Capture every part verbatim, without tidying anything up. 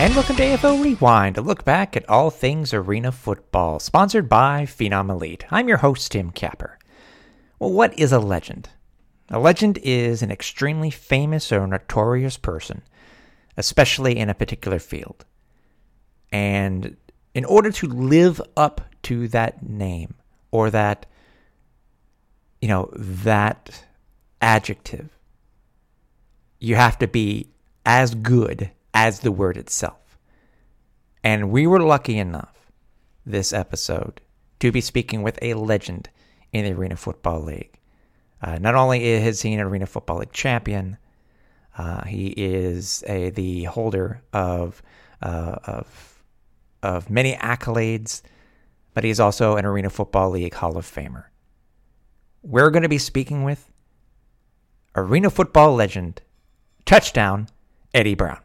And welcome to A F L Rewind, a look back at all things arena football, sponsored by Phenom Elite. I'm your host, Tim Capper. Well, what is a legend? A legend is an extremely famous or notorious person, especially in a particular field. And in order to live up to that name or that, you know, that adjective, you have to be as good as the word itself. And we were lucky enough this episode to be speaking with a legend in the Arena Football League. Uh, not only is he an Arena Football League champion, uh, he is a, the holder of, uh, of, of many accolades, but he is also an Arena Football League Hall of Famer. We're going to be speaking with Arena Football legend, Touchdown Eddie Brown.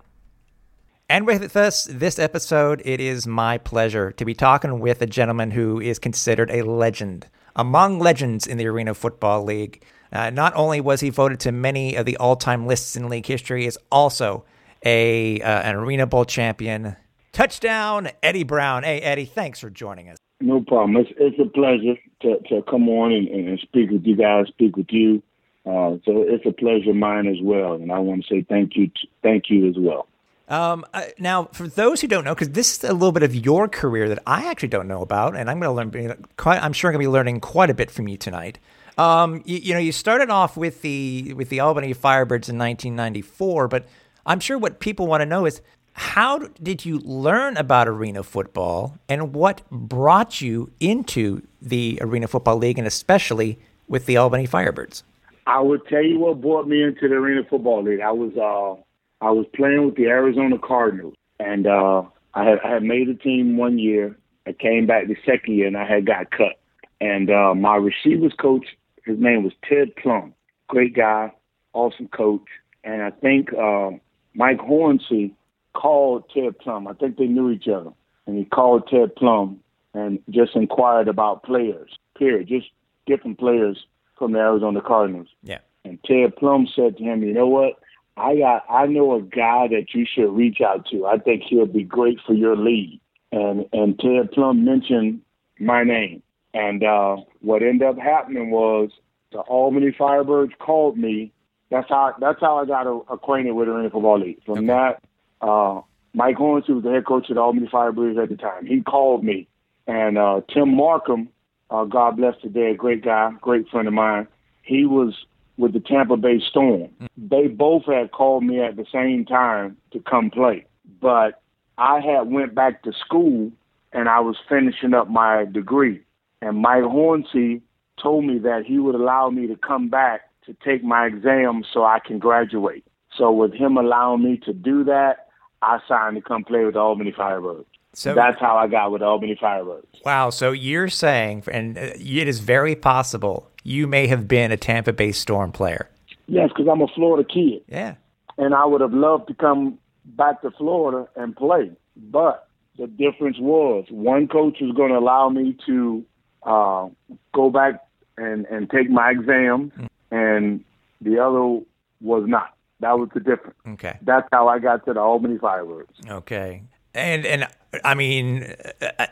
And with us this episode, it is my pleasure to be talking with a gentleman who is considered a legend among legends in the Arena Football League. Uh, not only was he voted to many of the all-time lists in league history, he is also a uh, an Arena Bowl champion. Touchdown, Eddie Brown. Hey, Eddie, thanks for joining us. No problem. It's, it's a pleasure to, to come on and, and speak with you guys, speak with you. Uh, so it's a pleasure of mine as well, and I want to say thank you, thank you as well. Um, uh, now, for those who don't know, because this is a little bit of your career that I actually don't know about, and I'm going to learn. Quite, I'm sure I'm going to be learning quite a bit from you tonight. Um, you, you know, you started off with the with the Albany Firebirds in nineteen ninety-four, but I'm sure what people want to know is how did you learn about arena football, and what brought you into the Arena Football League, and especially with the Albany Firebirds? I would tell you what brought me into the Arena Football League. I was. Uh... I was playing with the Arizona Cardinals, and uh, I, had, I had made a team one year. I came back the second year, and I had got cut. And uh, my receivers coach, his name was Ted Plum. Great guy, awesome coach. And I think uh, Mike Hornsby called Ted Plum. I think they knew each other. And he called Ted Plum and just inquired about players, period, just different players from the Arizona Cardinals. Yeah. And Ted Plum said to him, you know what? I got, I know a guy that you should reach out to. I think he'll be great for your league. And and Ted Plum mentioned my name. And uh, what ended up happening was the Albany Firebirds called me. That's how that's how I got a, acquainted with the Arena Football League. From okay. that, uh, Mike Hornsby was the head coach of the Albany Firebirds at the time. He called me. And uh, Tim Markham, uh, God bless the dead, great guy, great friend of mine, he was with the Tampa Bay Storm. They both had called me at the same time to come play. But I had went back to school, and I was finishing up my degree. And Mike Hornsey told me that he would allow me to come back to take my exam so I can graduate. So with him allowing me to do that, I signed to come play with the Albany Firebirds. So that's how I got with the Albany Firebirds. Wow, so you're saying, and it is very possible, you may have been a Tampa Bay Storm player. Yes, because I'm a Florida kid. Yeah. And I would have loved to come back to Florida and play. But the difference was one coach was going to allow me to uh, go back and, and take my exam, mm. and the other was not. That was the difference. Okay. That's how I got to the Albany Firebirds. Okay. And, and I mean,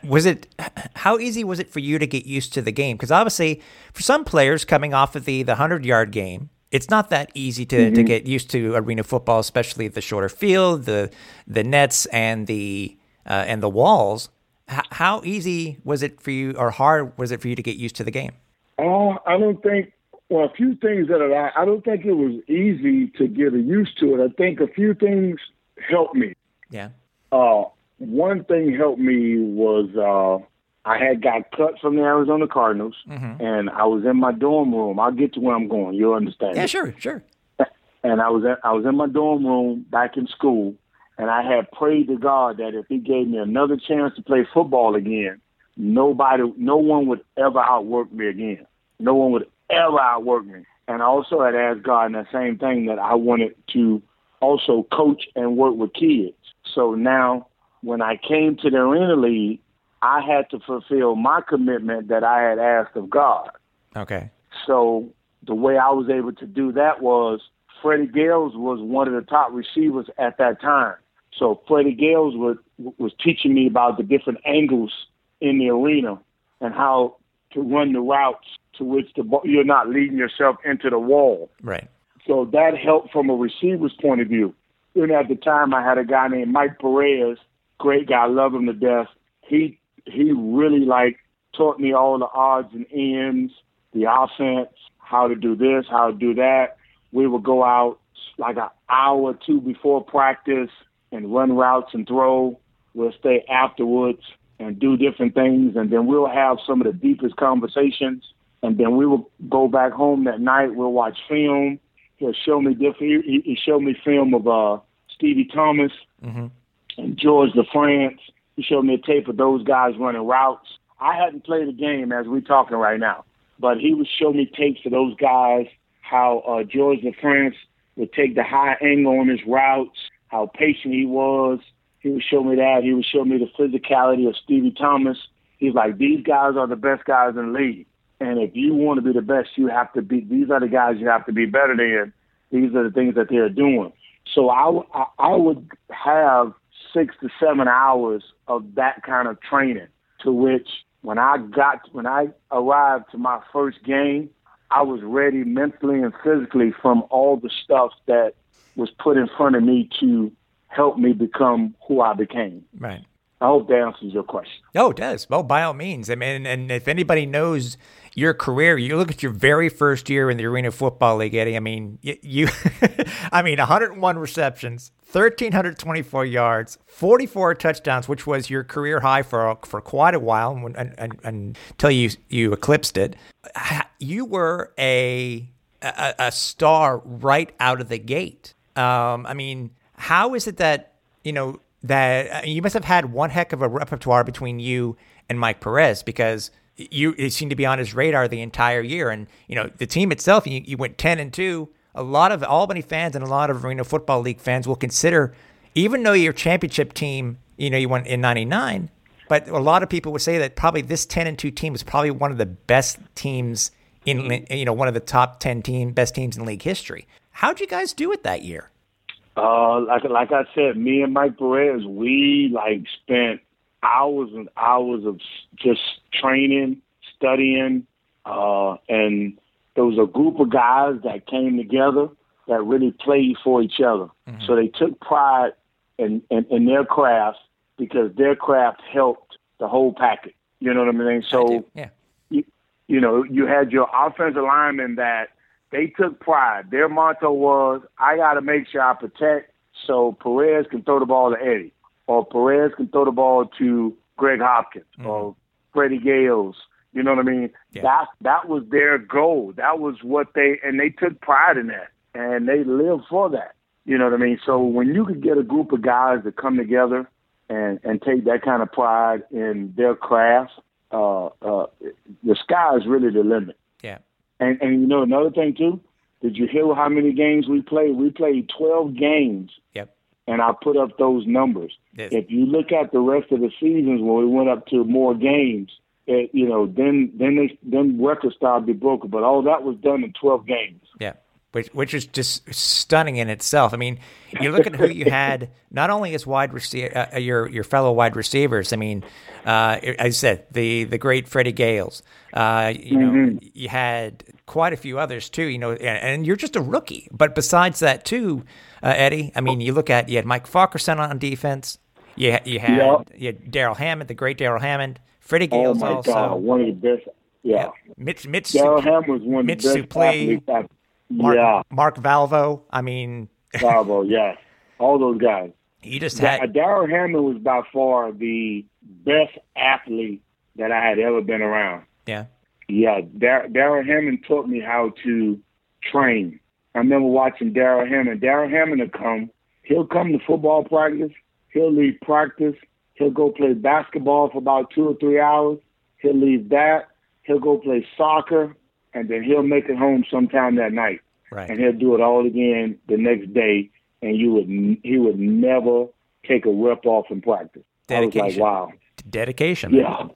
was it how easy was it for you to get used to the game? Because obviously, for some players coming off of the the hundred-yard game, it's not that easy to, mm-hmm. to get used to arena football, especially the shorter field, the the nets, and the uh, and the walls. H- how easy was it for you, or hard was it for you to get used to the game? Oh, I don't think. Well, a few things that I I don't think it was easy to get used to it. I think a few things helped me. Yeah. Uh, one thing helped me was uh, I had got cut from the Arizona Cardinals, mm-hmm. and I was in my dorm room. I'll get to where I'm going. You'll understand. Yeah, sure, sure. And I was, at, I was in my dorm room back in school, and I had prayed to God that if he gave me another chance to play football again, nobody, no one would ever outwork me again. No one would ever outwork me. And I also had asked God in that same thing that I wanted to also coach and work with kids. So now when I came to the Arena League, I had to fulfill my commitment that I had asked of God. Okay. So the way I was able to do that was Freddie Gales was one of the top receivers at that time. So Freddie Gales was, was teaching me about the different angles in the arena and how to run the routes to which the ball, you're not leading yourself into the wall. Right. So that helped from a receiver's point of view. Then at the time, I had a guy named Mike Perez, great guy, love him to death. He he really like taught me all the odds and ends, the offense, how to do this, how to do that. We would go out like an hour or two before practice and run routes and throw. We'll stay afterwards and do different things, and then we'll have some of the deepest conversations. And then we will go back home that night. We'll watch film. He'll show me different. He, he showed me film of uh, Stevie Thomas mm-hmm. and George DeFrance. He showed me a tape of those guys running routes. I hadn't played a game as we're talking right now, but he would show me tapes of those guys, how uh, George DeFrance would take the high angle on his routes, how patient he was. He would show me that. He would show me the physicality of Stevie Thomas. He's like, these guys are the best guys in the league. And if you want to be the best, you have to be, these are the guys you have to be better than. These are the things that they're doing. So I, I, I would have six to seven hours of that kind of training, to which when I got, when I arrived to my first game, I was ready mentally and physically from all the stuff that was put in front of me to help me become who I became. Right. I hope that answers your question. Oh, it does. Well, by all means. I mean, and if anybody knows your career, you look at your very first year in the Arena Football League, Eddie. I mean, you, you I mean, one hundred one receptions, one thousand three hundred twenty-four yards, forty-four touchdowns, which was your career high for for quite a while, and, and, and, and until you you eclipsed it. You were a a, a star right out of the gate. Um, I mean, how is it that you know? That you must have had one heck of a repertoire between you and Mike Perez, because you it seemed to be on his radar the entire year. And, you know, the team itself, you, you went ten and two. A lot of Albany fans and a lot of Arena Football League fans will consider, even though your championship team, you know, you won in ninety-nine, but a lot of people would say that probably this ten and two team was probably one of the best teams in, you know, one of the top ten team, best teams in league history. How'd you guys do it that year? Uh, like like I said, me and Mike Perez, we like spent hours and hours of just training, studying, uh, and there was a group of guys that came together that really played for each other. Mm-hmm. So they took pride in, in, in their craft, because their craft helped the whole package. You know what I mean? So, I yeah. you, you know, you had your offensive linemen that they took pride. Their motto was, I got to make sure I protect so Perez can throw the ball to Eddie, or Perez can throw the ball to Greg Hopkins mm-hmm. or Freddie Gales. You know what I mean? Yeah. That that was their goal. That was what they, and they took pride in that, and they lived for that. You know what I mean? So when you could get a group of guys to come together and, and take that kind of pride in their craft, uh, uh, the sky is really the limit. Yeah. And, and, you know, another thing, too, did you hear how many games we played? We played twelve games, yep. and I put up those numbers. Yes. If you look at the rest of the seasons when we went up to more games, it, you know, then then they, then records started to be broken. But all that was done in twelve games. Yeah, which, which is just stunning in itself. I mean, you look at who you had, not only as wide receiver, uh, your your fellow wide receivers. I mean, uh, as I said, the, the great Freddie Gales. Uh, you mm-hmm. know, you had quite a few others too. You know, and, and you're just a rookie. But besides that too, uh, Eddie. I mean, you look at you had Mike Falkerson on defense. You you had yep. you had Daryl Hammond, the great Daryl Hammond. Freddie Gales oh my also God, one of the best. Yeah, yeah. Mitch Mitch Daryl Hammond was one of the best athletes. Mark, yeah, Mark Valvo. I mean, Valvo. Yeah, all those guys. You just had Daryl Hammond was by far the best athlete that I had ever been around. Yeah, yeah. Dar- Daryl Hammond taught me how to train. I remember watching Daryl Hammond. Daryl Hammond will come. He'll come to football practice. He'll leave practice. He'll go play basketball for about two or three hours. He'll leave that. He'll go play soccer. And then he'll make it home sometime that night. Right. And he'll do it all again the next day. And you would he would never take a rep off in practice. Dedication. I was like, wow. Dedication. Yeah.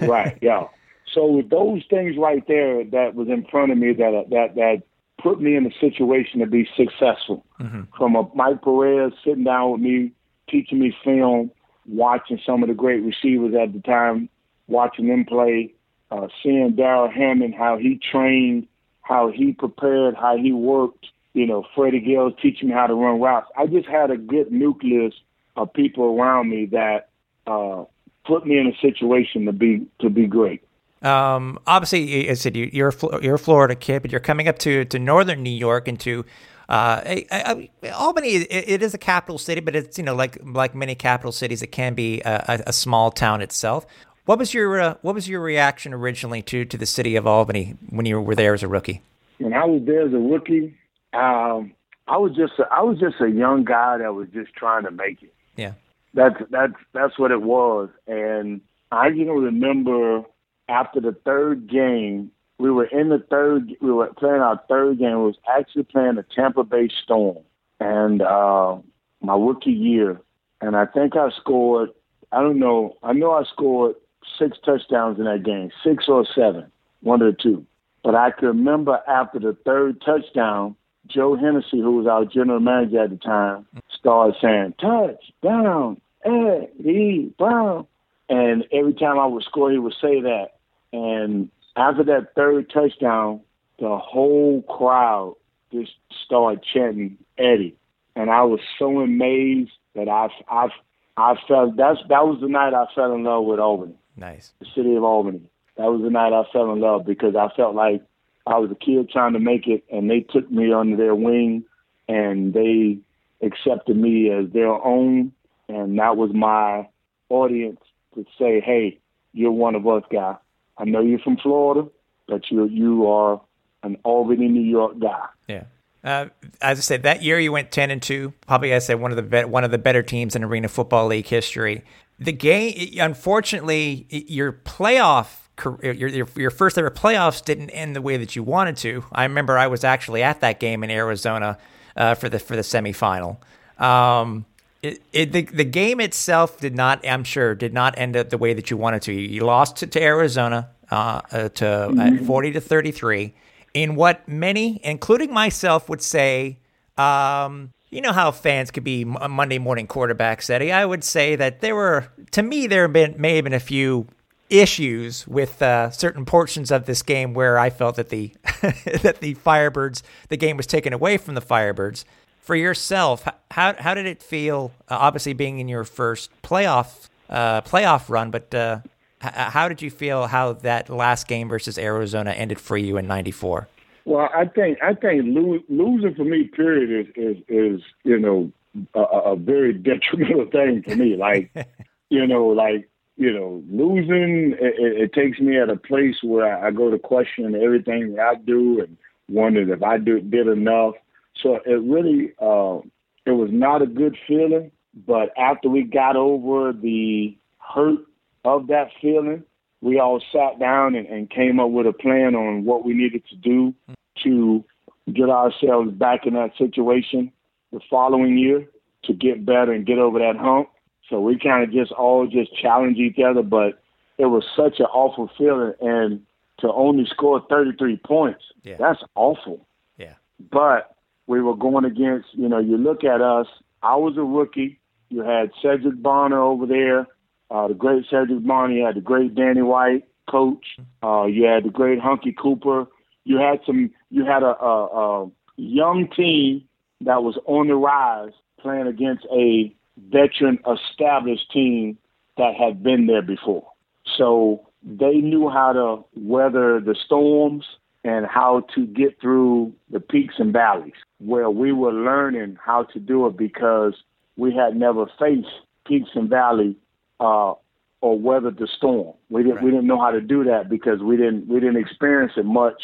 Right. Yeah. So with those things right there that was in front of me that that that put me in a situation to be successful. Mm-hmm. From a Mike Perez sitting down with me, teaching me film, watching some of the great receivers at the time, watching them play, uh, seeing Daryl Hammond, how he trained, how he prepared, how he worked. You know, Freddie Gales teaching me how to run routes. I just had a good nucleus of people around me that uh, put me in a situation to be to be great. Um, obviously, as I said, you're you're a Florida kid, but you're coming up to, to northern New York and to uh, I, I, Albany. It, it is a capital city, but it's, you know, like like many capital cities, it can be a, a small town itself. What was your uh, what was your reaction originally to, to the city of Albany when you were there as a rookie? When I was there as a rookie, um, I was just a, I was just a young guy that was just trying to make it. Yeah, that's that's that's what it was, and I can remember. After the third game, we were in the third, we were playing our third game. We was actually playing the Tampa Bay Storm and uh, my rookie year. And I think I scored, I don't know, I know I scored six touchdowns in that game, six or seven, one of the two. But I can remember after the third touchdown, Joe Hennessy, who was our general manager at the time, started saying, "Touchdown, Eddie Brown." And every time I would score, he would say that. And after that third touchdown, the whole crowd just started chanting Eddie. And I was so amazed that I, I, I felt that's, that was the night I fell in love with Albany. Nice. The city of Albany. That was the night I fell in love because I felt like I was a kid trying to make it, and they took me under their wing, and they accepted me as their own, and that was my audience to say, "Hey, you're one of us, guy. I know you're from Florida, but you you are an Albany, New York guy." Yeah. Uh, as I said, that year you went ten and two. Probably, I said one of the be- one of the better teams in Arena Football League history. The game, it, unfortunately, it, your playoff career, your, your your first ever playoffs didn't end the way that you wanted to. I remember I was actually at that game in Arizona uh, for the for the semifinal. Um, It, it, the, the game itself did not, I'm sure, did not end up the way that you wanted to. You lost to, to Arizona uh, uh, to mm-hmm. uh, forty to thirty-three in what many, including myself, would say, um, you know how fans could be Monday morning quarterbacks, Eddie. I would say that there were, to me, there have been, may have been a few issues with uh, certain portions of this game where I felt that the that the Firebirds, the game was taken away from the Firebirds. For yourself, how how did it feel? Uh, obviously, being in your first playoff uh, playoff run, but uh, h- how did you feel how that last game versus Arizona ended for you in ninety-four? Well, I think I think lo- losing for me, period, is is, is you know a, a very detrimental thing for me. Like you know, like you know, losing it, it takes me at a place where I go to question everything that I do and wonder if I do, did enough. So it really, uh, it was not a good feeling, but after we got over the hurt of that feeling, we all sat down and, and came up with a plan on what we needed to do to get ourselves back in that situation the following year to get better and get over that hump. So we kind of just all just challenged each other, but it was such an awful feeling. And to only score thirty-three points, yeah. That's awful. Yeah. But we were going against, you know, you look at us, I was a rookie. You had Cedric Bonner over there, uh, the great Cedric Bonner. You had the great Danny White, coach. Uh, you had the great Hunky Cooper. You had some, you had a, a, a young team that was on the rise playing against a veteran established team that had been there before. So they knew how to weather the storms and how to get through the peaks and valleys, where we were learning how to do it because we had never faced peaks and valleys uh, or weathered the storm. We didn't right. we didn't know how to do that because we didn't we didn't experience it much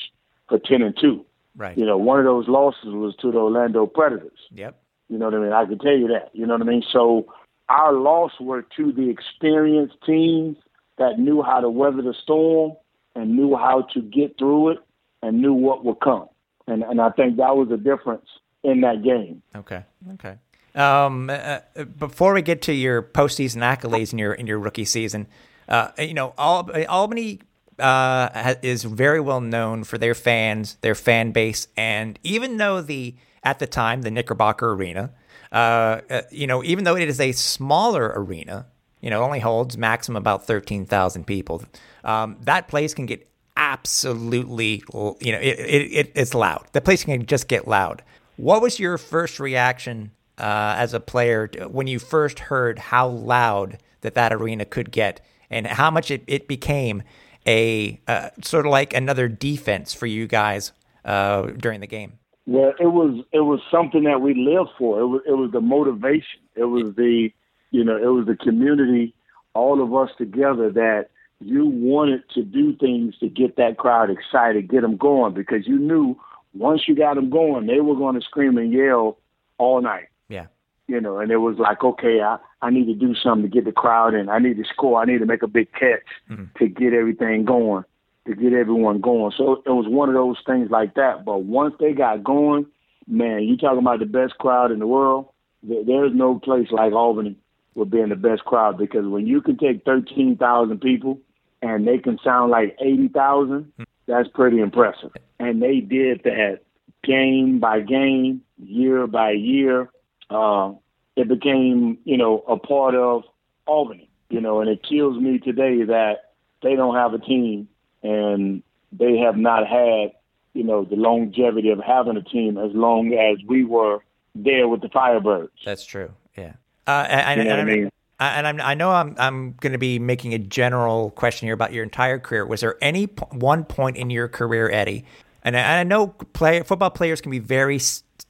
for ten and two. Right. You know, one of those losses was to the Orlando Predators. Yep. You know what I mean? I can tell you that. You know what I mean? So our loss were to the experienced teams that knew how to weather the storm and knew how to get through it, and knew what would come. And and I think that was the difference in that game. Okay, okay. Um, uh, before we get to your postseason accolades in your in your rookie season, uh, you know, Al- Albany uh, is very well known for their fans, their fan base, and even though the at the time the Knickerbocker Arena, uh, uh, you know, even though it is a smaller arena, you know, only holds maximum about thirteen thousand people, um, that place can get absolutely, you know, it, it, it it's loud. The place can just get loud. What was your first reaction? Uh, as a player, when you first heard how loud that that arena could get and how much it, it became a uh, sort of like another defense for you guys uh, during the game? Well, it was it was something that we lived for. It was, it was the motivation. It was the, you know, it was the community, all of us together, that you wanted to do things to get that crowd excited, get them going, because you knew once you got them going, they were going to scream and yell all night. Yeah. You know, and it was like, okay, I, I need to do something to get the crowd in. I need to score. I need to make a big catch mm-hmm. to get everything going, to get everyone going. So it was one of those things like that. But once they got going, man, you talking about the best crowd in the world, there's no place like Albany with being the best crowd, because when you can take thirteen thousand people and they can sound like eighty thousand, mm-hmm. that's pretty impressive. And they did that game by game, year by year. Uh, it became, you know, a part of Albany, you know, and it kills me today that they don't have a team and they have not had, you know, the longevity of having a team as long as we were there with the Firebirds. That's true. Yeah. Uh, and, you know and, and, I mean? and I'm, I know I'm, I'm going to be making a general question here about your entire career. Was there any p- one point in your career, Eddie? And I, and I know play, football players can be very,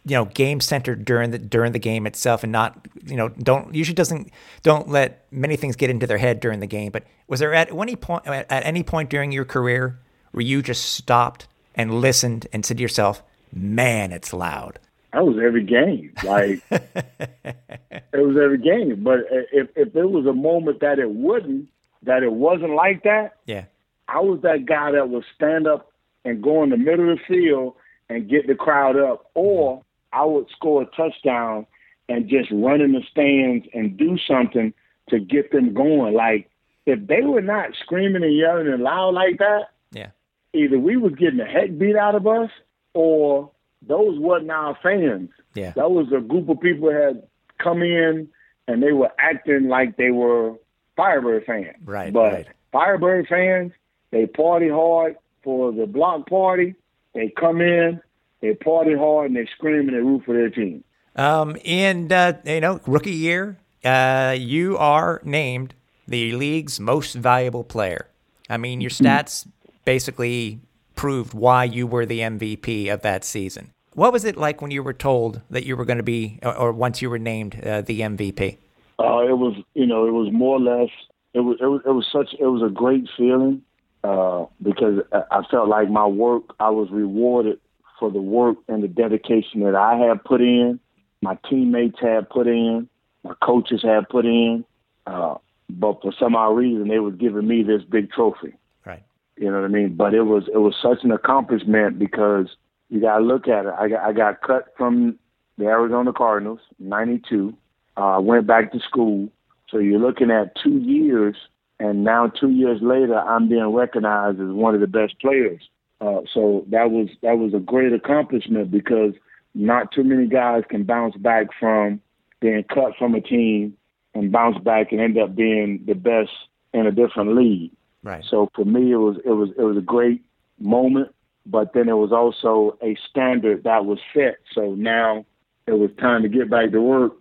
you know, game centered during the during the game itself, and not, you know, don't usually doesn't don't let many things get into their head during the game. But was there at any point at any point during your career where you just stopped and listened and said to yourself, "Man, it's loud"? That was every game. Like it was every game. But if if it was a moment that it wouldn't, that it wasn't like that, yeah, I was that guy that would stand up and go in the middle of the field and get the crowd up, or I would score a touchdown and just run in the stands and do something to get them going. Like, if they were not screaming and yelling and loud like that, yeah, either we was getting the heck beat out of us, or those wasn't our fans. Yeah. That was a group of people that had come in and they were acting like they were Firebird fans. Right, but right. Firebird fans, they party hard for the block party. They come in, they party hard, and they scream and they root for their team. Um, and, uh, you know, rookie year, uh, you are named the league's most valuable player. I mean, your stats basically proved why you were the M V P of that season. What was it like when you were told that you were going to be, or, or once you were named uh, the M V P? Uh, it was, you know, it was more or less, it was, it was, it was such, it was a great feeling. Uh, because I felt like my work, I was rewarded for the work and the dedication that I had put in, my teammates had put in, my coaches had put in, uh, but for some odd reason they were giving me this big trophy. Right. You know what I mean? But it was it was such an accomplishment, because you got to look at it. I got, I got cut from the Arizona Cardinals in ninety-two. I uh, went back to school. So you're looking at two years And now, two years later, I'm being recognized as one of the best players. Uh, so that was that was a great accomplishment, because not too many guys can bounce back from being cut from a team and bounce back and end up being the best in a different league. Right. So for me, it was it was it was a great moment, but then it was also a standard that was set. So now it was time to get back to work,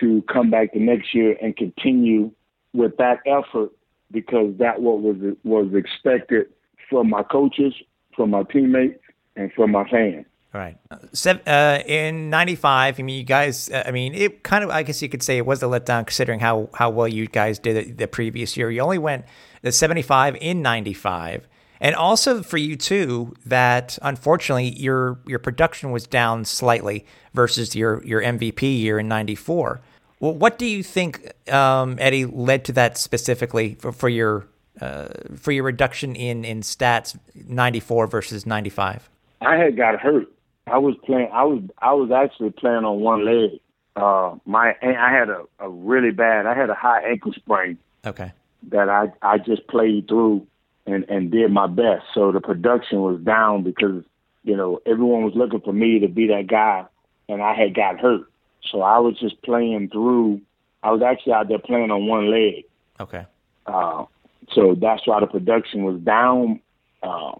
to come back the next year and continue with that effort, because that what was was expected from my coaches, from my teammates, and from my fans. All right. Uh, in ninety-five, I mean, you guys, I mean, it kind of, I guess you could say it was a letdown, considering how, how well you guys did it the previous year. You only went the seventy-five in ninety-five. And also for you, too, that unfortunately your your production was down slightly versus your, your M V P year in ninety-four. Well, what do you think, um, Eddie, led to that specifically for, for your uh, for your reduction in, in stats ninety-four versus ninety-five? I had got hurt. I was playing. I was I was actually playing on one leg, uh, my I had a, a really bad, I had a high ankle sprain. Okay. That I, I just played through and, and did my best. So the production was down because, you know, everyone was looking for me to be that guy, and I had got hurt. So I was just playing through. I was actually out there playing on one leg. Okay. Uh, so that's why the production was down. Uh,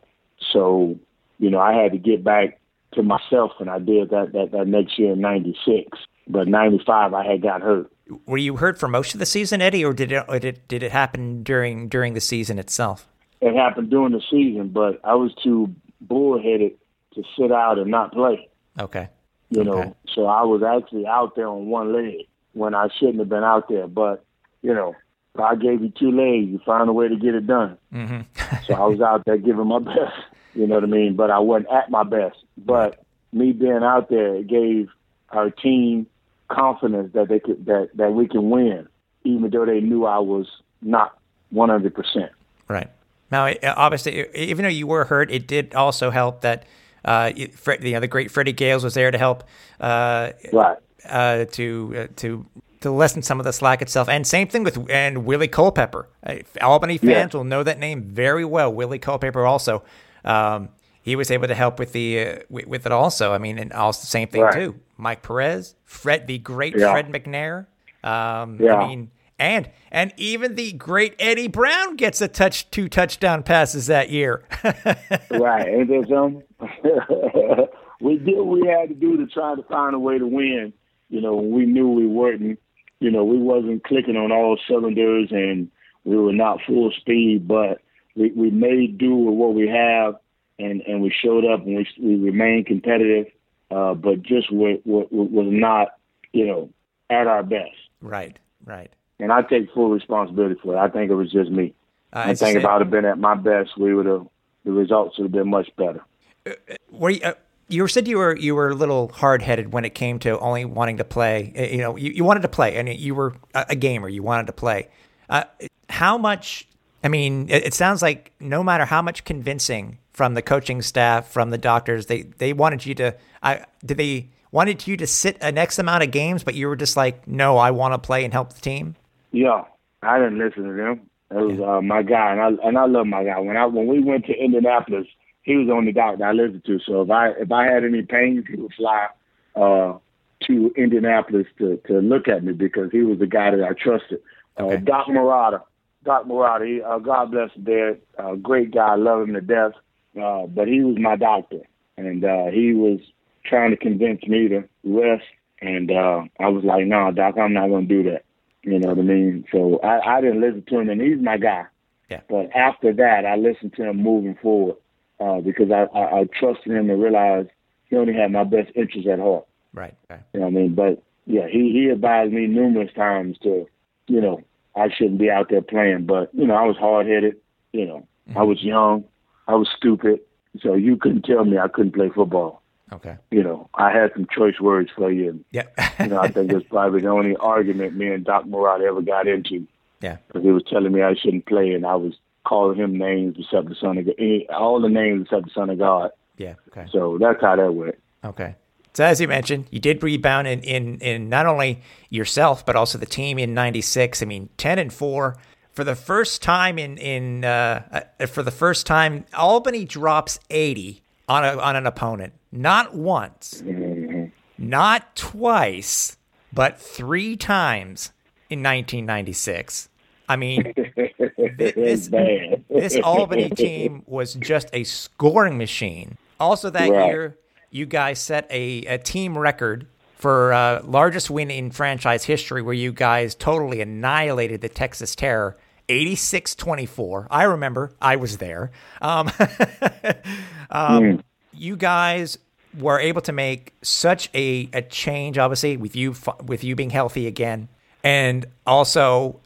so, you know, I had to get back to myself, and I did that, that, that next year in ninety-six. But ninety-five, I had got hurt. Were you hurt for most of the season, Eddie, or did it, or did, did it happen during during the season itself? It happened during the season, but I was too bullheaded to sit out and not play. Okay. You know, okay. So I was actually out there on one leg when I shouldn't have been out there. But, you know, if I gave you two legs, you find a way to get it done. Mm-hmm. So I was out there giving my best, you know what I mean? But I wasn't at my best. But me being out there, it gave our team confidence that they could that, that we can win, even though they knew I was not one hundred percent. Right. Now, obviously, even though you were hurt, it did also help that Uh, you know, the great Freddie Gales was there to help, uh, right. uh, to uh, to to lessen some of the slack itself. And same thing with and Willie Culpepper. Uh, Albany fans yeah. will know that name very well. Willie Culpepper also, um, he was able to help with the uh, with, with it also. I mean, and also same thing right. too. Mike Perez, Fred, the great yeah. Fred McNair. Um, yeah. I mean, and and even the great Eddie Brown gets a touch two touchdown passes that year. Right, ain't there something? We did what we had to do to try to find a way to win. You know, we knew we weren't, you know, we wasn't clicking on all cylinders and we were not full speed, but we, we made do with what we have and, and we showed up and we, we remained competitive, uh, but just was we, we, we not, you know, at our best. Right, right. And I take full responsibility for it. I think it was just me. Uh, I think if I would have been at my best, we would have, the results would have been much better. Were you, uh, you said you were you were a little hard-headed when it came to only wanting to play. You know, you, you wanted to play, and you were a gamer. You wanted to play. Uh, how much? I mean, it, it sounds like no matter how much convincing from the coaching staff, from the doctors, they, they wanted you to. I did they wanted you to sit an X amount of games, but you were just like, no, I want to play and help the team. Yeah, I didn't listen to them. It was uh, my guy, and I and I love my guy. When I when we went to Indianapolis, he was the only doctor I listened to. So if I if I had any pains, he would fly uh, to Indianapolis to, to look at me because he was the guy that I trusted. Uh, okay. Doc Morata, Doc Morata, he, uh, God bless him, Dad, uh, great guy, love him to death. Uh, but he was my doctor, and uh, he was trying to convince me to rest. And uh, I was like, no, nah, Doc, I'm not going to do that. You know what I mean? So I, I didn't listen to him, and he's my guy. Yeah. But after that, I listened to him moving forward. Uh, because I, I, I trusted him and realized he only had my best interest at heart. Right. right. You know what I mean? But, yeah, he, he advised me numerous times to, you know, I shouldn't be out there playing. But, you know, I was hard-headed. You know, mm-hmm. I was young. I was stupid. So you couldn't tell me I couldn't play football. Okay. You know, I had some choice words for you. And, yeah. you know, I think it's probably the only argument me and Doc Morata ever got into. Yeah. Because he was telling me I shouldn't play, and I was calling him names except the Son of God, all the names except the Son of God. Yeah. Okay. So that's how that went. Okay. So as you mentioned, you did rebound in, in, in not only yourself, but also the team in ninety-six. I mean, ten and four for the first time in, in, uh, for the first time, Albany drops eighty on a, on an opponent. Not once, mm-hmm. not twice, but three times in nineteen ninety-six. I mean, this, this Albany team was just a scoring machine. Also that right. year, you guys set a, a team record for uh, largest win in franchise history where you guys totally annihilated the Texas Terror, eighty-six twenty-four. I remember. I was there. Um, um, mm. You guys were able to make such a, a change, obviously, with you with you being healthy again, and also...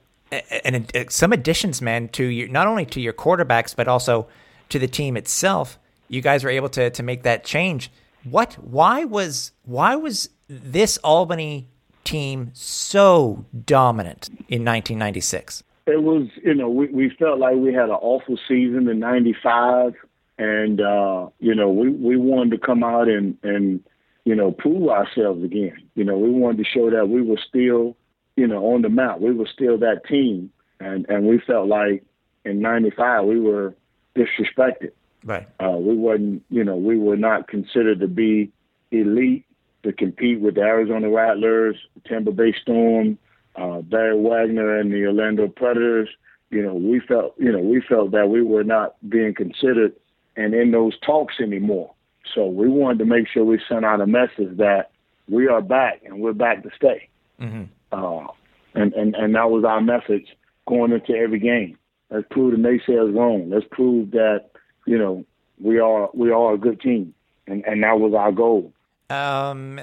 and some additions, man, to your, not only to your quarterbacks, but also to the team itself. You guys were able to to make that change. What? Why was why was this Albany team so dominant in nineteen ninety-six? It was, you know, we, we felt like we had an awful season in ninety-five, and uh, you know, we, we wanted to come out and and you know, prove ourselves again. You know, we wanted to show that we were still, you know, on the mount. We were still that team. And, and we felt like in ninety-five we were disrespected. Right. Uh, we wasn't, you know, we were not considered to be elite to compete with the Arizona Rattlers, Tampa Bay Storm, uh, Barry Wagner, and the Orlando Predators. You know, we felt, you know, we felt that we were not being considered and in those talks anymore. So we wanted to make sure we sent out a message that we are back and we're back to stay. Mm-hmm. Uh, and, and, and that was our message going into every game. Let's prove the naysayers wrong. Let's prove that, you know, we are we are a good team. And, and that was our goal. Um,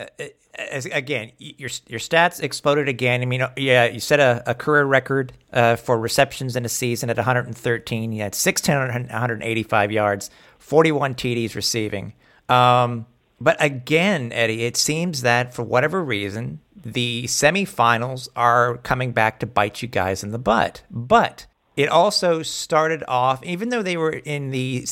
as, again, your your stats exploded again. I mean, yeah, you set a, a career record uh, for receptions in a season at one hundred thirteen. You had sixteen eighty-five yards, forty-one T Ds receiving. Um, but again, Eddie, it seems that for whatever reason, the semifinals are coming back to bite you guys in the butt. But it also started off, even though they were in the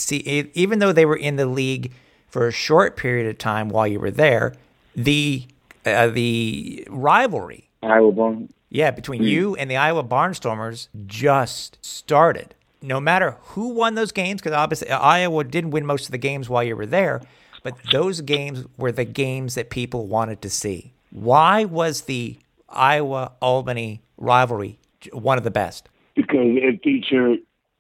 even though they were in the league for a short period of time while you were there, the uh, the rivalry, Iowa Barn, yeah, between mm. you and the Iowa Barnstormers just started. No matter who won those games, because obviously Iowa didn't win most of the games while you were there, but those games were the games that people wanted to see. Why was the Iowa-Albany rivalry one of the best? Because it featured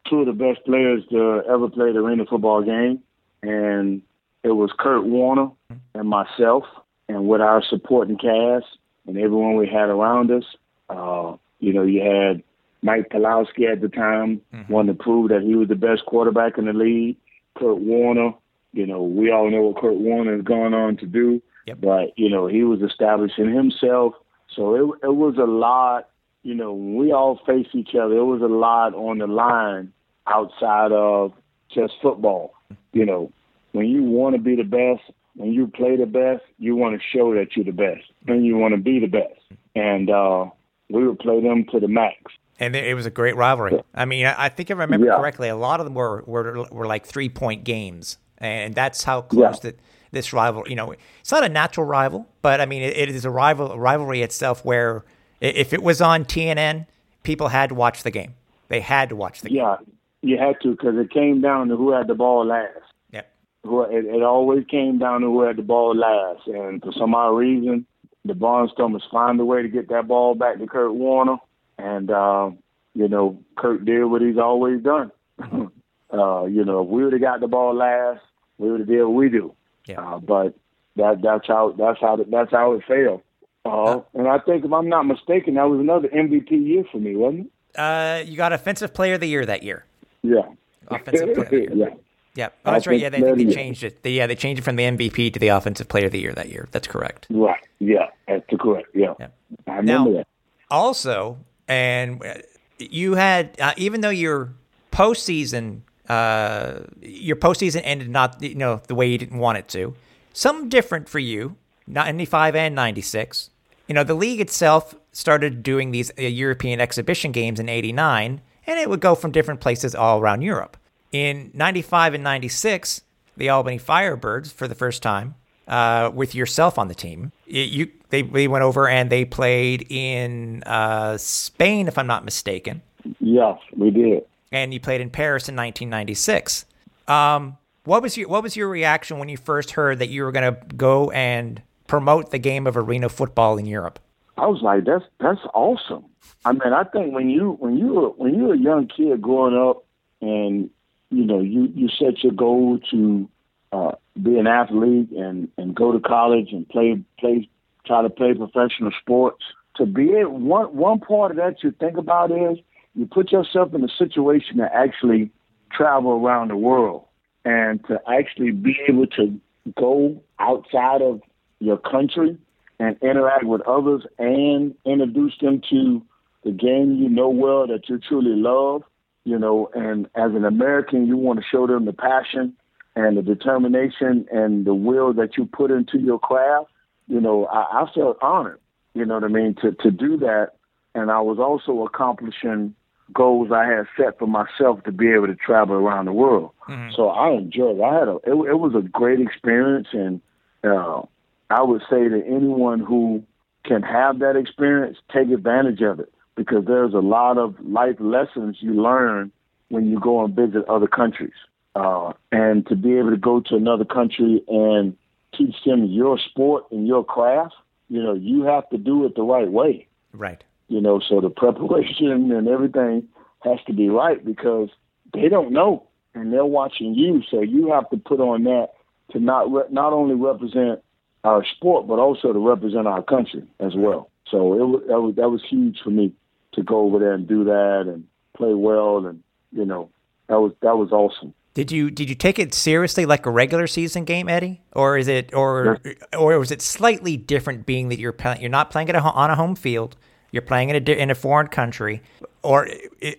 two of the best players to ever play the Arena football game, and it was Kurt Warner and myself, and with our supporting cast and everyone we had around us. Uh, you know, you had Mike Pawlawski at the time, mm-hmm. wanted to prove that he was the best quarterback in the league. Kurt Warner, you know, we all know what Kurt Warner has gone on to do, yep. but, you know, he was establishing himself. So it, it was a lot, you know, we all faced each other. It was a lot on the line outside of just football. You know, when you want to be the best, when you play the best, you want to show that you're the best, and you want to be the best. And uh, we would play them to the max. And it was a great rivalry. I mean, I think if I remember yeah. correctly, a lot of them were were, were like three-point games, and that's how close yeah. that this rival. You know, it's not a natural rival, but I mean, it, it is a rival a rivalry itself. Where if it was on T N N, people had to watch the game. They had to watch the yeah, game. Yeah, you had to, because it came down to who had the ball last. Yeah, it, it always came down to who had the ball last, and for some odd reason, the Barnstormers find a way to get that ball back to Kurt Warner. And, uh, you know, Kurt did what he's always done. uh, you know, if we would have got the ball last, we would have did what we do. Yeah. Uh, but that, that's how that's how, that's how it failed. Uh, uh, and I think, if I'm not mistaken, that was another M V P year for me, wasn't it? Uh, you got Offensive Player of the Year that year. Yeah. Offensive Player of the Year. yeah. yeah. Oh, that's right. Yeah, they, they changed it. They, yeah, they changed it from the M V P to the Offensive Player of the Year that year. That's correct. Right. Yeah, that's correct. Yeah. yeah. I remember now, that. Also... And you had, uh, even though your postseason, uh, your postseason ended not, you know, the way you didn't want it to. Something different for you, ninety-five and ninety-six. You know, the league itself started doing these uh, European exhibition games in eighty-nine, and it would go from different places all around Europe. In ninety-five and ninety-six, the Albany Firebirds, for the first time, uh, with yourself on the team, it, you. They they went over and they played in uh, Spain, if I'm not mistaken. Yes, we did. And you played in Paris in nineteen ninety-six. Um, what was your what was your reaction when you first heard that you were going to go and promote the game of arena football in Europe? I was like, that's that's awesome. I mean, I think when you when you were, when you were a young kid growing up, and you know you, you set your goal to uh, be an athlete and, and go to college and play play. try to play professional sports. To be it, one, one part of that you think about is you put yourself in a situation to actually travel around the world and to actually be able to go outside of your country and interact with others and introduce them to the game you know well, that you truly love, you know, and as an American, you want to show them the passion and the determination and the will that you put into your craft. You know, I, I felt honored, you know what I mean, to, to do that. And I was also accomplishing goals I had set for myself to be able to travel around the world. Mm-hmm. So I enjoyed it. I had a, it, it was a great experience. And, uh, I would say to anyone who can have that experience, take advantage of it, because there's a lot of life lessons you learn when you go and visit other countries. Uh, and to be able to go to another country and teach them your sport and your craft, you know, you have to do it the right way. Right. You know, so the preparation and everything has to be right because they don't know and they're watching you. So you have to put on that to not re- not only represent our sport, but also to represent our country as well. So it was, that, was, that was huge for me to go over there and do that and play well. And, you know, that was that was awesome. Did you did you take it seriously like a regular season game, Eddie, or is it or yes. or was it slightly different being that you're playing, you're not playing it on a home field, you're playing in a in a foreign country, or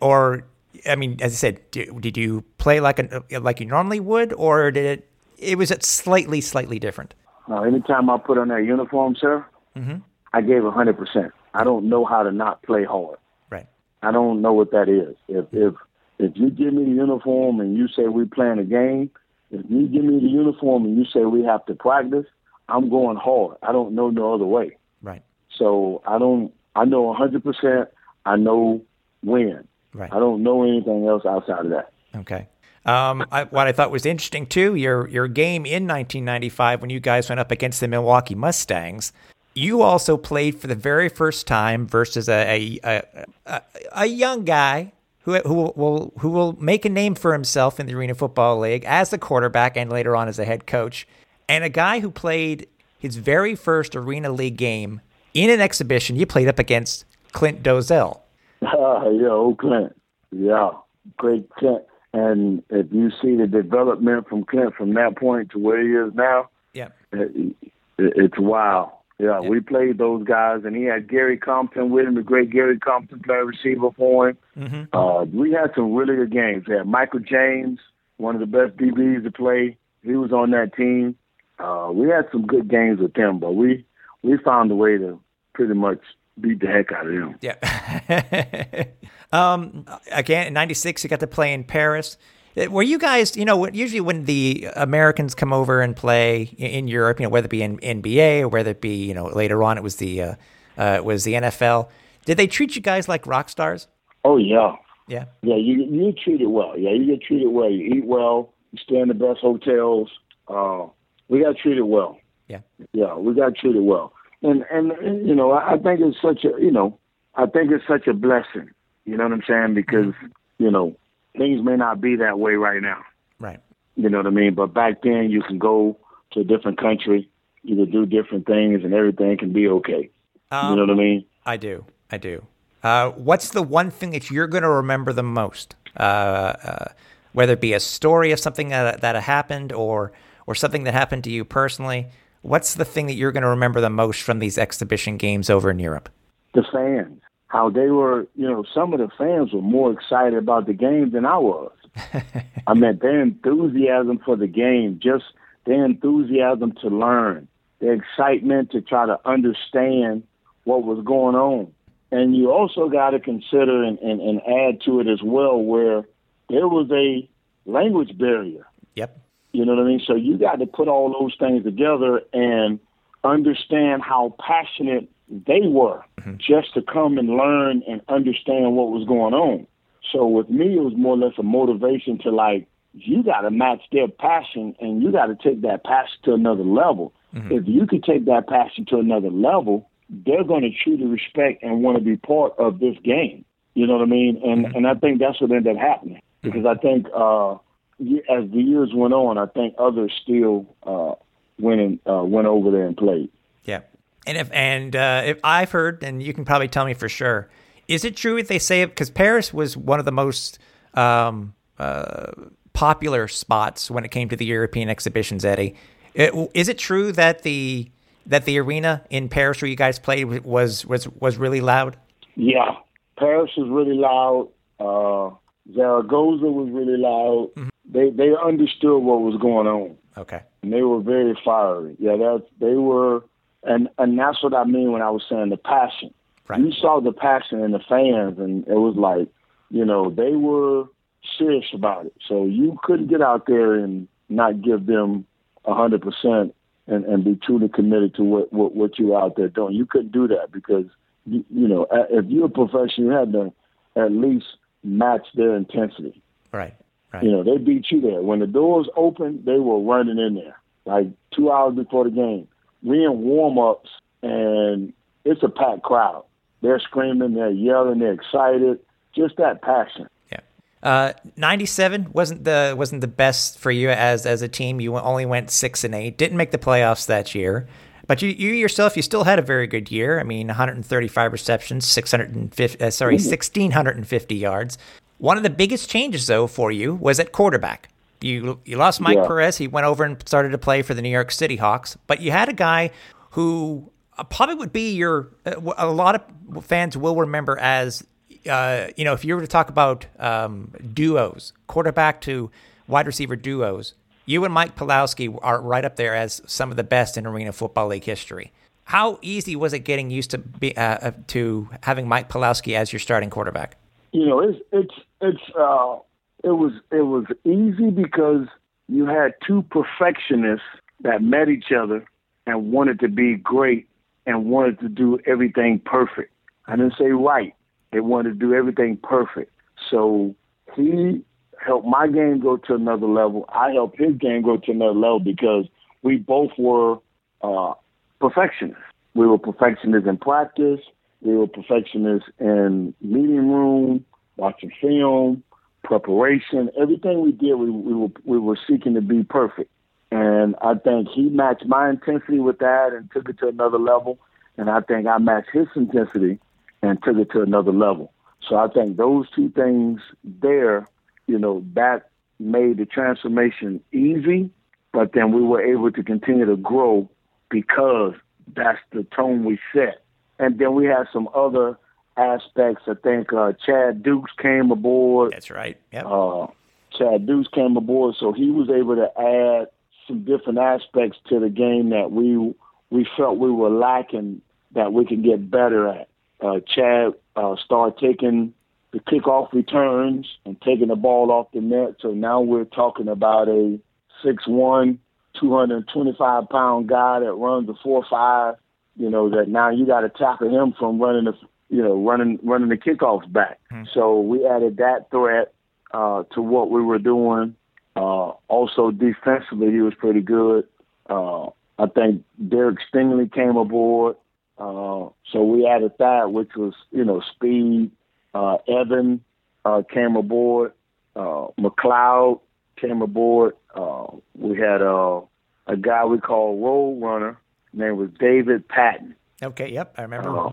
or I mean, as I said, did, did you play like a like you normally would, or did it it was it slightly slightly different? Uh, anytime I put on that uniform, sir, mm-hmm. I gave a hundred percent. I don't know how to not play hard. Right. I don't know what that is. If if If you give me the uniform and you say we're playing a game, if you give me the uniform and you say we have to practice, I'm going hard. I don't know no other way. Right. So I don't. I know one hundred percent. I know when. Right. I don't know anything else outside of that. Okay. Um, I, what I thought was interesting too, your your game in nineteen ninety-five when you guys went up against the Milwaukee Mustangs. You also played for the very first time versus a a a, a young guy. Who, who will who will make a name for himself in the Arena Football League as the quarterback and later on as a head coach, and a guy who played his very first Arena League game in an exhibition. You played up against Clint Dolezel. Uh, yeah, old Clint. Yeah, great Clint. And if you see the development from Clint from that point to where he is now, yeah, it, it, it's wild. Yeah, yeah, we played those guys, and he had Gary Compton with him, the great Gary Compton playing receiver for him. Mm-hmm. Uh, we had some really good games. We had Michael James, one of the best D Bs to play. He was on that team. Uh, we had some good games with them, but we, we found a way to pretty much beat the heck out of them. Yeah. um, again, in ninety-six, you got to play in Paris. Were you guys, you know, usually when the Americans come over and play in Europe, you know, whether it be in N B A or whether it be, you know, later on it was the uh, uh, it was the N F L, did they treat you guys like rock stars? Oh, yeah. Yeah. Yeah, you you treated well. Yeah, you get treated well. You eat well. You stay in the best hotels. Uh, we got treated well. Yeah. Yeah, we got treated well. And, and, and you know, I, I think it's such a, you know, I think it's such a blessing. You know what I'm saying? Because, you know, things may not be that way right now. Right. You know what I mean? But back then, you can go to a different country, you can do different things, and everything can be okay. Um, you know what I mean? I do. I do. Uh, what's the one thing that you're going to remember the most? Uh, uh, whether it be a story of something that, that happened or, or something that happened to you personally, what's the thing that you're going to remember the most from these exhibition games over in Europe? The fans. How they were, you know, some of the fans were more excited about the game than I was. I mean, their enthusiasm for the game, just their enthusiasm to learn, their excitement to try to understand what was going on. And you also got to consider and, and, and add to it as well where there was a language barrier. Yep. You know what I mean? So you got to put all those things together and understand how passionate they were mm-hmm. just to come and learn and understand what was going on. So with me, it was more or less a motivation to like, you got to match their passion and you got to take that passion to another level. Mm-hmm. If you could take that passion to another level, they're going to truly respect and want to be part of this game. You know what I mean? And mm-hmm. and I think that's what ended up happening because I think uh, as the years went on, I think others still uh, went and uh, went over there and played. Yeah. And if and uh, if I've heard, and you can probably tell me for sure, is it true if they say it? Because Paris was one of the most um, uh, popular spots when it came to the European exhibitions, Eddie. It, is it true that the that the arena in Paris where you guys played was was, was really loud? Yeah, Paris was really loud. Uh, Zaragoza was really loud. Mm-hmm. They they understood what was going on. Okay, and they were very fiery. Yeah, that they were. And and that's what I mean when I was saying the passion. Right. You saw the passion in the fans, and it was like, you know, they were serious about it. So you couldn't get out there and not give them one hundred percent and, and be truly committed to what, what, what you're out there doing. You couldn't do that because, you, you know, if you're a professional, you had to at least match their intensity. Right, right. You know, they beat you there. When the doors opened, they were running in there, like two hours before the game. We in warm-ups, and it's a packed crowd. They're screaming, they're yelling, they're excited. Just that passion. Yeah. Uh, ninety-seven wasn't the wasn't the best for you as as a team. You only went six and eight. Didn't make the playoffs that year, but you, you yourself you still had a very good year. I mean, one hundred thirty-five receptions, six hundred fifty. Uh, sorry, mm-hmm. one thousand six hundred fifty yards. One of the biggest changes though for you was at quarterback. You you lost Mike yeah. Perez. He went over and started to play for the New York City Hawks. But you had a guy who probably would be your, a lot of fans will remember as, uh, you know, if you were to talk about um, duos, quarterback to wide receiver duos, you and Mike Pawlawski are right up there as some of the best in Arena Football League history. How easy was it getting used to be uh, to having Mike Pawlawski as your starting quarterback? You know, it's it's it's uh, it was it was easy because you had two perfectionists that met each other and wanted to be great and wanted to do everything perfect. I didn't say right. They wanted to do everything perfect. So he helped my game go to another level. I helped his game go to another level because we both were uh, perfectionists. We were perfectionists in practice. We were perfectionists in meeting room, watching film, preparation. Everything we did, we, we, were, we were seeking to be perfect. And I think he matched my intensity with that and took it to another level. And I think I matched his intensity and took it to another level. So I think those two things there, you know, that made the transformation easy. But then we were able to continue to grow because that's the tone we set. And then we had some other aspects. I think uh, Chad Dukes came aboard. That's right. Yep. Uh, Chad Dukes came aboard. So he was able to add some different aspects to the game that we we felt we were lacking that we could get better at. Uh, Chad uh, started taking the kickoff returns and taking the ball off the net. So now we're talking about a six one, two hundred twenty-five pound guy that runs a four five. You know that now you got to tackle him from running the you know running running the kickoffs back. Mm-hmm. So we added that threat uh, to what we were doing. Uh, also defensively, he was pretty good. Uh, I think Derek Stingley came aboard. Uh, so we added that, which was, you know, speed. Uh, Evan uh, came aboard. Uh, McLeod came aboard. Uh, we had uh, a guy we called Road Runner. His name was David Patton. Okay, yep, I remember. Uh,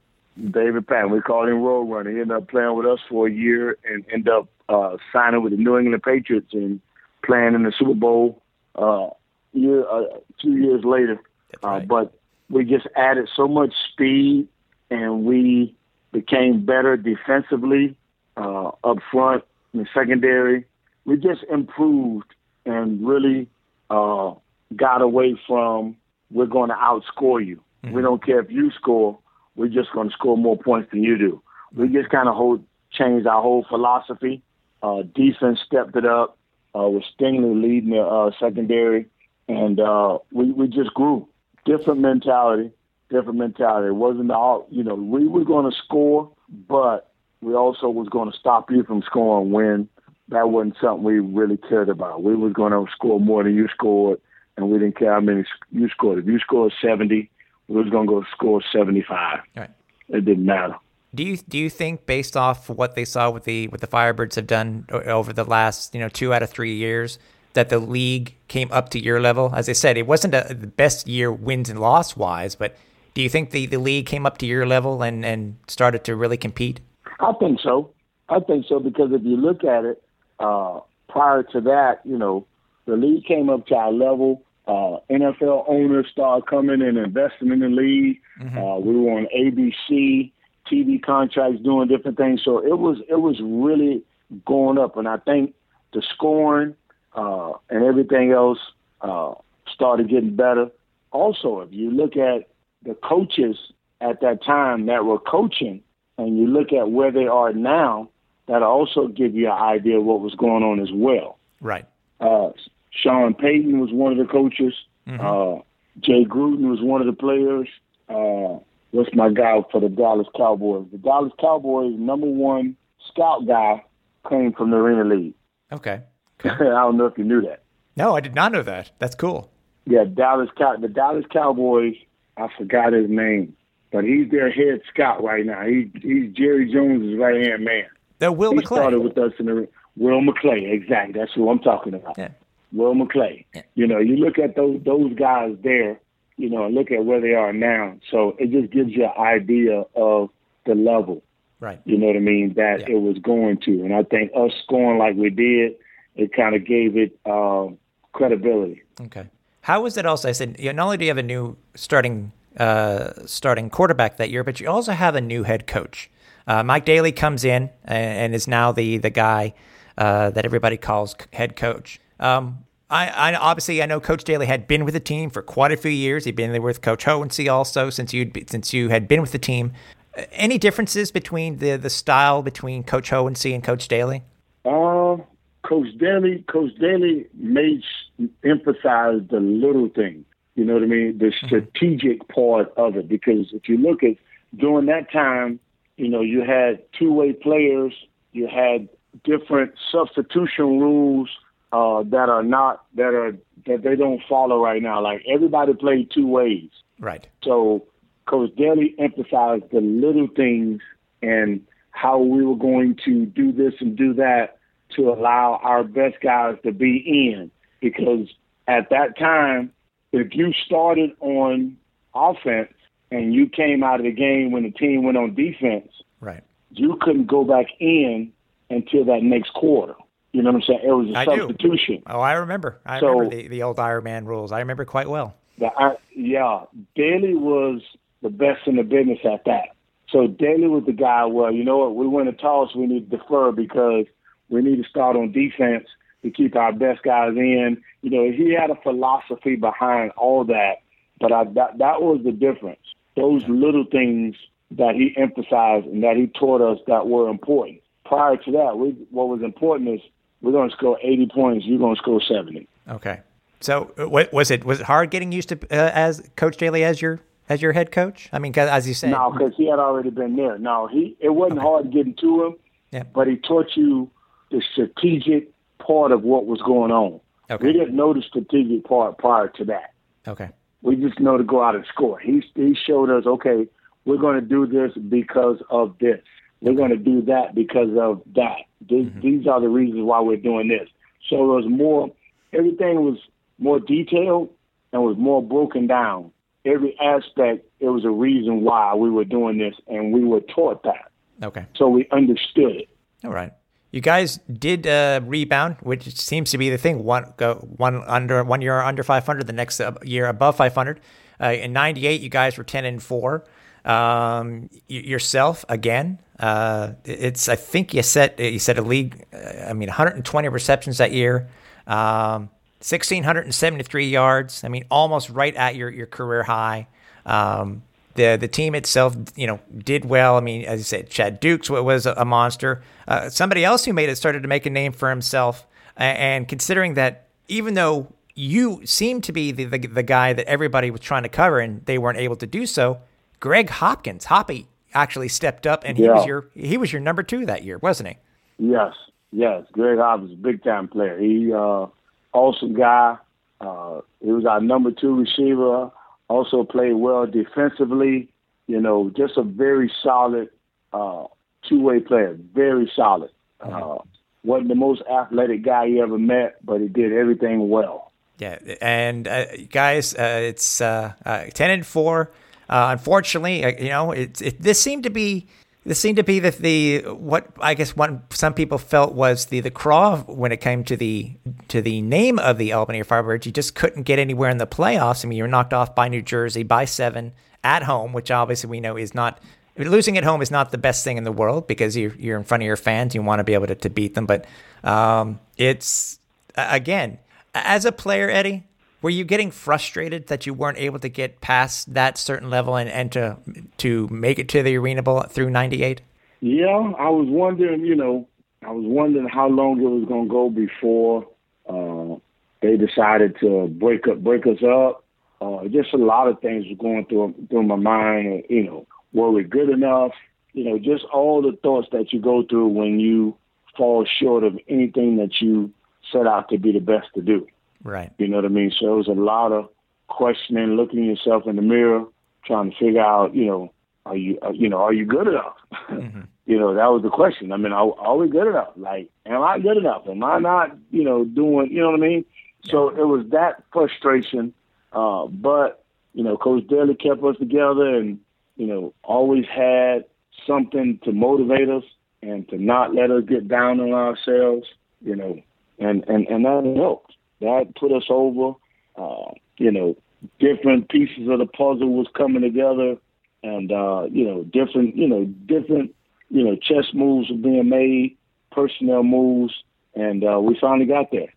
David Patton. We called him Road Runner. He ended up playing with us for a year and ended up uh, signing with the New England Patriots and playing in the Super Bowl uh, year, uh, two years later. Right. Uh, but we just added so much speed, and we became better defensively, uh, up front, in the secondary. We just improved and really uh, got away from we're going to outscore you. Mm-hmm. We don't care if you score. We're just going to score more points than you do. We just kind of changed our whole philosophy. Uh, defense stepped it up. Uh, with Stingley leading the uh, secondary, and uh, we we just grew. Different mentality, different mentality. It wasn't all, you know, we were going to score, but we also was going to stop you from scoring when that wasn't something we really cared about. We was going to score more than you scored, and we didn't care how many you scored. If you scored seventy, we was going to go score seventy-five. All right. It didn't matter. Do you do you think, based off what they saw with the with the Firebirds have done over the last you know two out of three years, that the league came up to your level? As I said, it wasn't a, the best year wins and loss wise, but do you think the, the league came up to your level and, and started to really compete? I think so. I think so because if you look at it, uh, prior to that, you know, the league came up to our level. Uh, N F L owners started coming and investing in the league. Mm-hmm. Uh, we were on A B C. T V contracts, doing different things. So it was it was really going up. And I think the scoring uh, and everything else uh, started getting better. Also, if you look at the coaches at that time that were coaching and you look at where they are now, that'll also give you an idea of what was going on as well. Right. Uh, Sean Payton was one of the coaches. Mm-hmm. Uh, Jay Gruden was one of the players. Uh, what's my guy for the Dallas Cowboys? The Dallas Cowboys number one scout guy came from the Arena League. Okay. Cool. I don't know if you knew that. No, I did not know that. That's cool. Yeah, Dallas Cow- the Dallas Cowboys, I forgot his name, but he's their head scout right now. He, he's Jerry Jones' right-hand man. That Will he McClay. He started with us in the Will McClay, exactly. That's who I'm talking about. Yeah. Will McClay. Yeah. You know, you look at those those guys there, you know, and look at where they are now. So it just gives you an idea of the level. Right. You know what I mean? That yeah. it was going to. And I think us scoring like we did, it kind of gave it uh, credibility. Okay. How was it also? I said, not only do you have a new starting uh, starting quarterback that year, but you also have a new head coach. Uh, Mike Dailey comes in and, and is now the the guy uh, that everybody calls head coach. Um, I, I obviously I know Coach Dailey had been with the team for quite a few years. He'd been there with Coach Howensy also since you since you had been with the team. Any differences between the, the style between Coach Howensy and Coach Dailey? Uh, Coach Dailey, Coach Dailey made emphasize the little thing. You know what I mean? The strategic mm-hmm. part of it, because if you look at during that time, you know, you had two-way players, you had different substitution rules. Uh, that are not that are that they don't follow right now. Like everybody played two ways, right? So Coach Dailey emphasized the little things and how we were going to do this and do that to allow our best guys to be in. Because at that time, if you started on offense and you came out of the game when the team went on defense, right? You couldn't go back in until that next quarter. You know what I'm saying? It was a I substitution. Do. Oh, I remember. I so, remember the, the old Iron Man rules. I remember quite well. The, I, yeah. Dailey was the best in the business at that. So Dailey was the guy, well, you know what? We win a toss. We need to defer because we need to start on defense to keep our best guys in. You know, he had a philosophy behind all that, but I, that, that was the difference. Those yeah. little things that he emphasized and that he taught us that were important. Prior to that, we, what was important is, we're going to score eighty points. You're going to score seventy. Okay. So was it was it hard getting used to uh, as Coach Dailey as your as your head coach? I mean, as you said, no, because he had already been there. No, he it wasn't okay. hard getting to him. Yeah. But he taught you the strategic part of what was going on. Okay. We didn't know the strategic part prior to that. Okay. We just know to go out and score. He he showed us, okay, we're going to do this because of this. We're going to do that because of that. This, mm-hmm. These are the reasons why we're doing this. So it was more, everything was more detailed and was more broken down. Every aspect, it was a reason why we were doing this, and we were taught that. Okay. So we understood it. All right. You guys did uh, rebound, which seems to be the thing. One go one under one year under five hundred, the next year above five hundred. Uh, in ninety-eight, you guys were ten and four. Um, yourself again. Uh, it's I think you set you set a league. I mean, one hundred twenty receptions that year, um, one thousand six hundred seventy-three yards. I mean, almost right at your, your career high. Um, the the team itself, you know, did well. I mean, as you said, Chad Dukes was a monster. Uh, somebody else who made it started to make a name for himself. And considering that, even though you seemed to be the the, the guy that everybody was trying to cover, and they weren't able to do so. Greg Hopkins, Hoppy, actually stepped up, and he yeah. was your he was your number two that year, wasn't he? Yes, yes. Greg Hopkins, big time player. He uh, awesome guy. Uh, he was our number two receiver. Also played well defensively. You know, just a very solid uh, two way player. Very solid. Uh, wasn't the most athletic guy you ever met, but he did everything well. Yeah, and uh, guys, uh, it's uh, uh, ten and four. Uh, unfortunately, uh, you know, it, it, this seemed to be this seemed to be the, the what I guess one some people felt was the the craw when it came to the to the name of the Albany Firebirds. You just couldn't get anywhere in the playoffs. I mean, you were knocked off by New Jersey by seven at home, which obviously we know is not I mean, losing at home is not the best thing in the world because you're you're in front of your fans. You want to be able to, to beat them, but um, it's again as a player, Eddie. Were you getting frustrated that you weren't able to get past that certain level and, and to to make it to the Arena Bowl through ninety-eight? Yeah, I was wondering, you know, I was wondering how long it was going to go before uh, they decided to break up, break us up. Uh, just a lot of things were going through through my mind. You know, were we good enough? You know, just all the thoughts that you go through when you fall short of anything that you set out to be the best to do. Right. You know what I mean? So it was a lot of questioning, looking yourself in the mirror, trying to figure out, you know, are you, you know, are you good enough? Mm-hmm. You know, that was the question. I mean, are, are we good enough? Like, am I good enough? Am I not, you know, doing, you know what I mean? Yeah. So it was that frustration. Uh, but, you know, Coach Dailey kept us together and, you know, always had something to motivate us and to not let us get down on ourselves, you know, and, and, and that helped. That put us over. Uh, you know, different pieces of the puzzle was coming together, and uh, you know, different, you know, different, you know, chess moves were being made, personnel moves, and uh, we finally got there.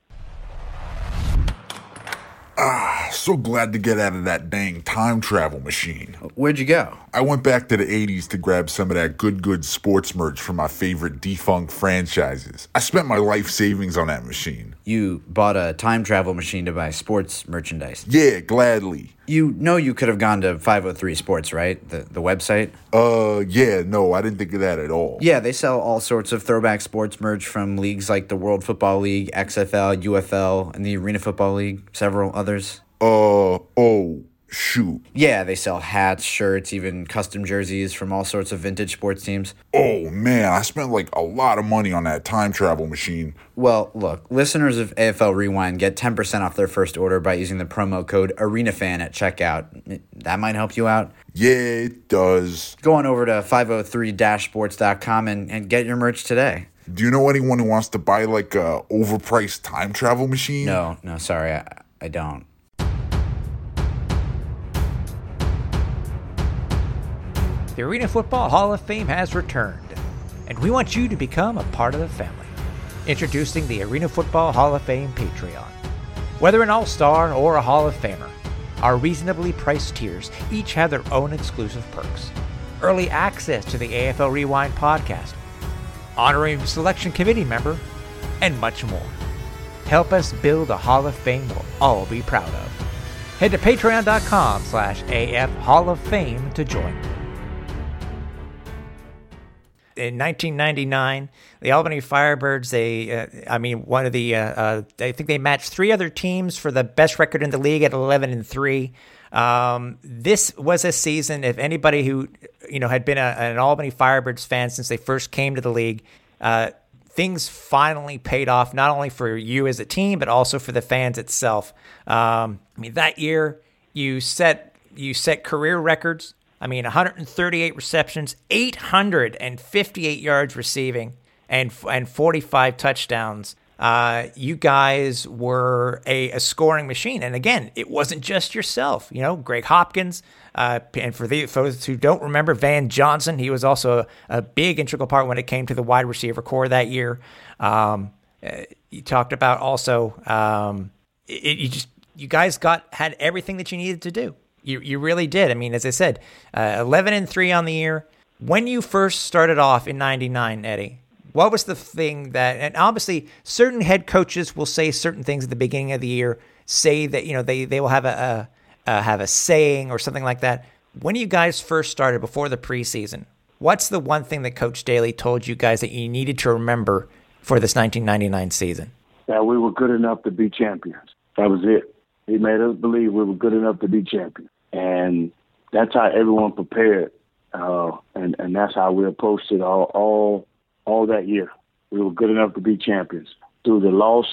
Ah, so glad to get out of that dang time travel machine. Where'd you go? I went back to the eighties to grab some of that good, good sports merch from my favorite defunct franchises. I spent my life savings on that machine. You bought a time travel machine to buy sports merchandise? Yeah, gladly. You know you could have gone to five oh three Sports, right? The the website? Uh, yeah, no, I didn't think of that at all. Yeah, they sell all sorts of throwback sports merch from leagues like the World Football League, X F L, U F L, and the Arena Football League, several others. Uh, oh, shoot. Yeah, they sell hats, shirts, even custom jerseys from all sorts of vintage sports teams. Oh, man, I spent like a lot of money on that time travel machine. Well, look, listeners of A F L Rewind get ten percent off their first order by using the promo code ArenaFan at checkout. That might help you out. Yeah, it does. Go on over to five oh three sports dot com and, and get your merch today. Do you know anyone who wants to buy like a overpriced time travel machine? No, no, sorry, I, I don't. The Arena Football Hall of Fame has returned, and we want you to become a part of the family. Introducing the Arena Football Hall of Fame Patreon. Whether an All-Star or a Hall of Famer, our reasonably priced tiers each have their own exclusive perks. Early access to the A F L Rewind podcast, honorary selection committee member, and much more. Help us build a Hall of Fame we'll all be proud of. Head to patreon.com slash AF Hall of Fame to join. In nineteen ninety-nine, the Albany Firebirds, they, uh, I mean, one of the, uh, uh, I think they matched three other teams for the best record in the league at eleven and three. Um, this was a season, if anybody who, you know, had been a, an Albany Firebirds fan since they first came to the league, uh, things finally paid off, not only for you as a team, but also for the fans itself. Um, I mean, that year you set, you set career records. I mean, one hundred thirty-eight receptions, eight hundred fifty-eight yards receiving, and and forty-five touchdowns. Uh, you guys were a, a scoring machine, and again, it wasn't just yourself. You know, Greg Hopkins, uh, and for the for those who don't remember, Van Johnson, he was also a, a big integral part when it came to the wide receiver core that year. Um, you talked about also, um, it, you just you guys got had everything that you needed to do. You you really did. I mean, as I said, uh, eleven and three on the year. When you first started off in ninety-nine, Eddie, what was the thing that, and obviously certain head coaches will say certain things at the beginning of the year, say that, you know, they, they will have a, a uh, have a saying or something like that. When you guys first started before the preseason, what's the one thing that Coach Dailey told you guys that you needed to remember for this nineteen ninety-nine season? That we were good enough to be champions. That was it. He made us believe we were good enough to be champions. And that's how everyone prepared. Uh, and, and that's how we approached it all, all all that year. We were good enough to be champions. Through the loss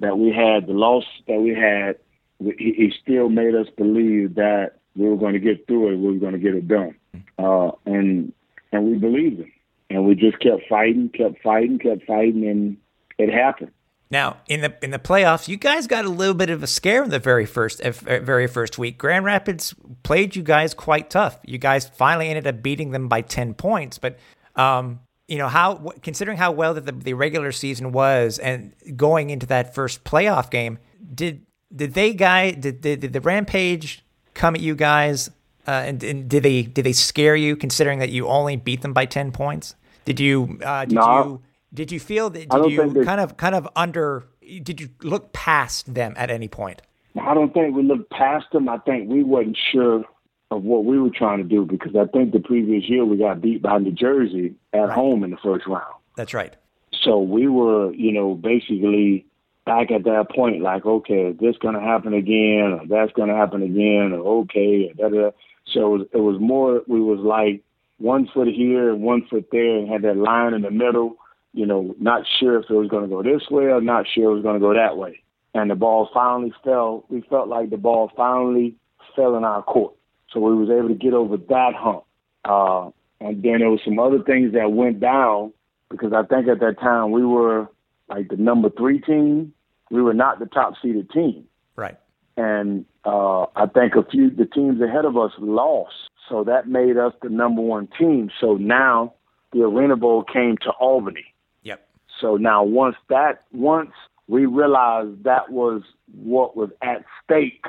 that we had, the loss that we had, we, he, he still made us believe that we were going to get through it. We were going to get it done. Uh, and and we believed him. And we just kept fighting, kept fighting, kept fighting, and it happened. Now, in the in the playoffs, you guys got a little bit of a scare in the very first very first week. Grand Rapids played you guys quite tough. You guys finally ended up beating them by ten points. But um, you know how, considering how well that the, the regular season was, and going into that first playoff game, did did they guys did, did, did the Rampage come at you guys? Uh, and, and did they did they scare you? Considering that you only beat them by ten points, did you? Uh, did no. you Did you feel that? Did you kind of, kind of under? Did you look past them at any point? I don't think we looked past them. I think we wasn't sure of what we were trying to do, because I think the previous year we got beat by New Jersey at home in the first round. That's right. So we were, you know, basically back at that point, like, okay, is this going to happen again? Or that's going to happen again? Or okay, da da. So it was, it was more, we was like one foot here and one foot there, and had that line in the middle, you know, not sure if it was going to go this way or not sure it was going to go that way. And the ball finally fell. We felt like the ball finally fell in our court. So we was able to get over that hump. Uh, and then there was some other things that went down, because I think at that time we were like the number three team. We were not the top seeded team. Right. And uh, I think a few the teams ahead of us lost. So that made us the number one team. So now the Arena Bowl came to Albany. Yep. So now once that, once we realized that was what was at stake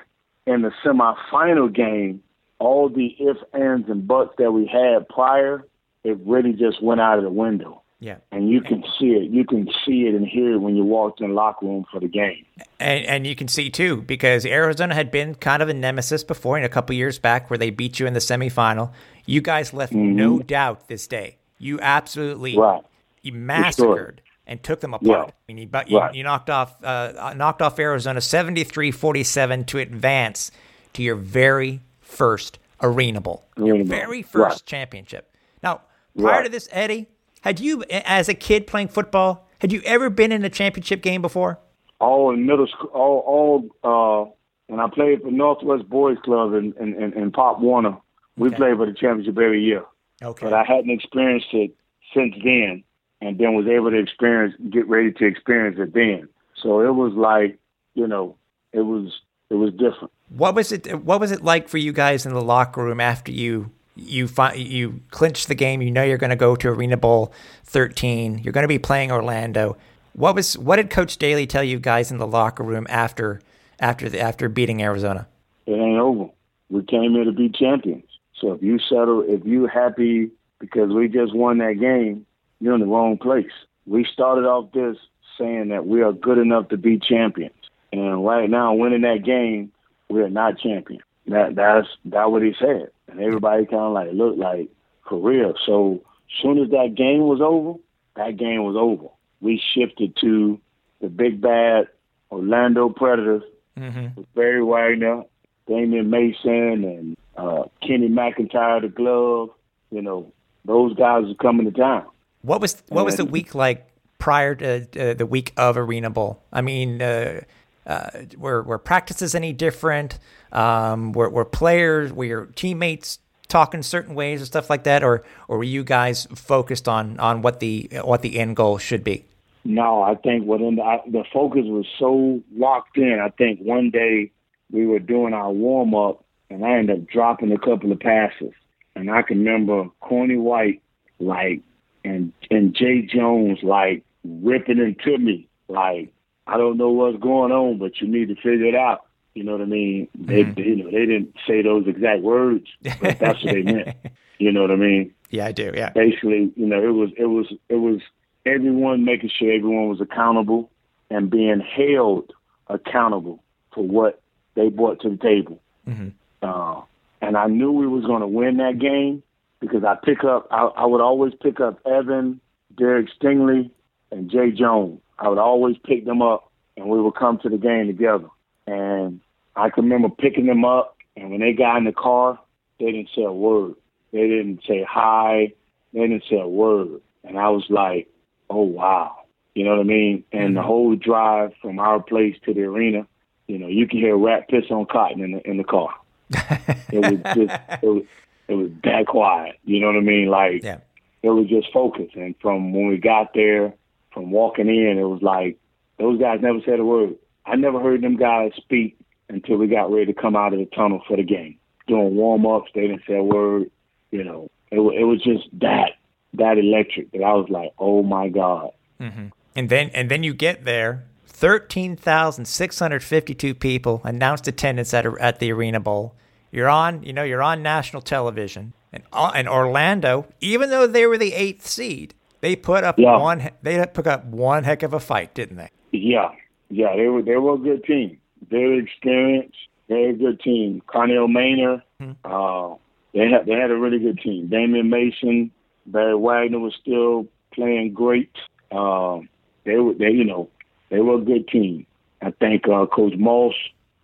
in the semifinal game, all the ifs, ands, and buts that we had prior, it really just went out of the window. Yeah. And you can see it. You can see it and hear it when you walked in the locker room for the game. And, and you can see, too, because Arizona had been kind of a nemesis before, and a couple years back where they beat you in the semifinal. You guys left mm-hmm. no doubt this day. You absolutely right. you massacred and took them apart. Yeah. I mean, you, right. you knocked off uh, knocked off Arizona seventy-three forty-seven to advance to your very first Arena Bowl, your very first right. championship. Now, prior right. to this, Eddie, had you, as a kid playing football, had you ever been in a championship game before? All in middle school, all, all uh, when I played for Northwest Boys Club in, in, in, in Pop Warner, okay. we played for the championship every year. Okay. But I hadn't experienced it since then, and then was able to experience, get ready to experience it then. So it was like, you know, it was it was different. What was it? What was it like for you guys in the locker room after you you fi- you clinched the game? You know you're going to go to Arena Bowl thirteen. You're going to be playing Orlando. What was what did Coach Dailey tell you guys in the locker room after after the, after beating Arizona? It ain't over. We came here to be champions. So if you settle, if you happy because we just won that game, you're in the wrong place. We started off this saying that we are good enough to be champions. And right now, winning that game, we are not champions. That, that's that what he said. And everybody kind of like looked like, for real. So as soon as that game was over, that game was over. We shifted to the big bad Orlando Predators mm-hmm. with Barry Wagner, Damian Mason, and uh, Kenny McIntyre, the glove. You know, those guys are coming to town. What was what was the week like prior to uh, the week of Arena Bowl? I mean, uh, uh, were were practices any different? Um, were were players, were your teammates talking certain ways and stuff like that, or or were you guys focused on, on what the what the end goal should be? No, I think what in the, I, the focus was so locked in. I think one day we were doing our warm up, and I ended up dropping a couple of passes, and I can remember Corny White like. And and Jay Jones, like, ripping into me, like, I don't know what's going on, but you need to figure it out. You know what I mean? They, mm. you know, they didn't say those exact words, but that's what they meant. You know what I mean? Yeah, I do, yeah. Basically, you know, it was it was, it was everyone making sure everyone was accountable and being held accountable for what they brought to the table. Mm-hmm. Uh, and I knew we was going to win that game, because I pick up, I, I would always pick up Evan, Derek Stingley, and Jay Jones. I would always pick them up, and we would come to the game together. And I can remember picking them up, and when they got in the car, they didn't say a word. They didn't say hi. They didn't say a word. And I was like, oh, wow. You know what I mean? And mm-hmm. the whole drive from our place to the arena, you know, you can hear rat piss on cotton in the, in the car. It was just, it was, It was that quiet, you know what I mean? Like, yeah. It was just focus. And from when we got there, from walking in, it was like, those guys never said a word. I never heard them guys speak until we got ready to come out of the tunnel for the game. Doing warm-ups, they didn't say a word. You know, it, it was just that, that electric that I was like, oh, my God. Mm-hmm. And then and then you get there, thirteen thousand six hundred fifty-two people announced attendance at, a, at the Arena Bowl. You're on, you know, you're on national television, and and Orlando, even though they were the eighth seed, they put up yeah. one, they put up one heck of a fight, didn't they? Yeah, yeah, they were, they were a good team. very experienced, very good team. Carnell Maynor, mm-hmm. uh, they had they had a really good team. Damian Mason, Barry Wagner was still playing great. Um, they were, they you know, they were a good team. I think uh, Coach Moss,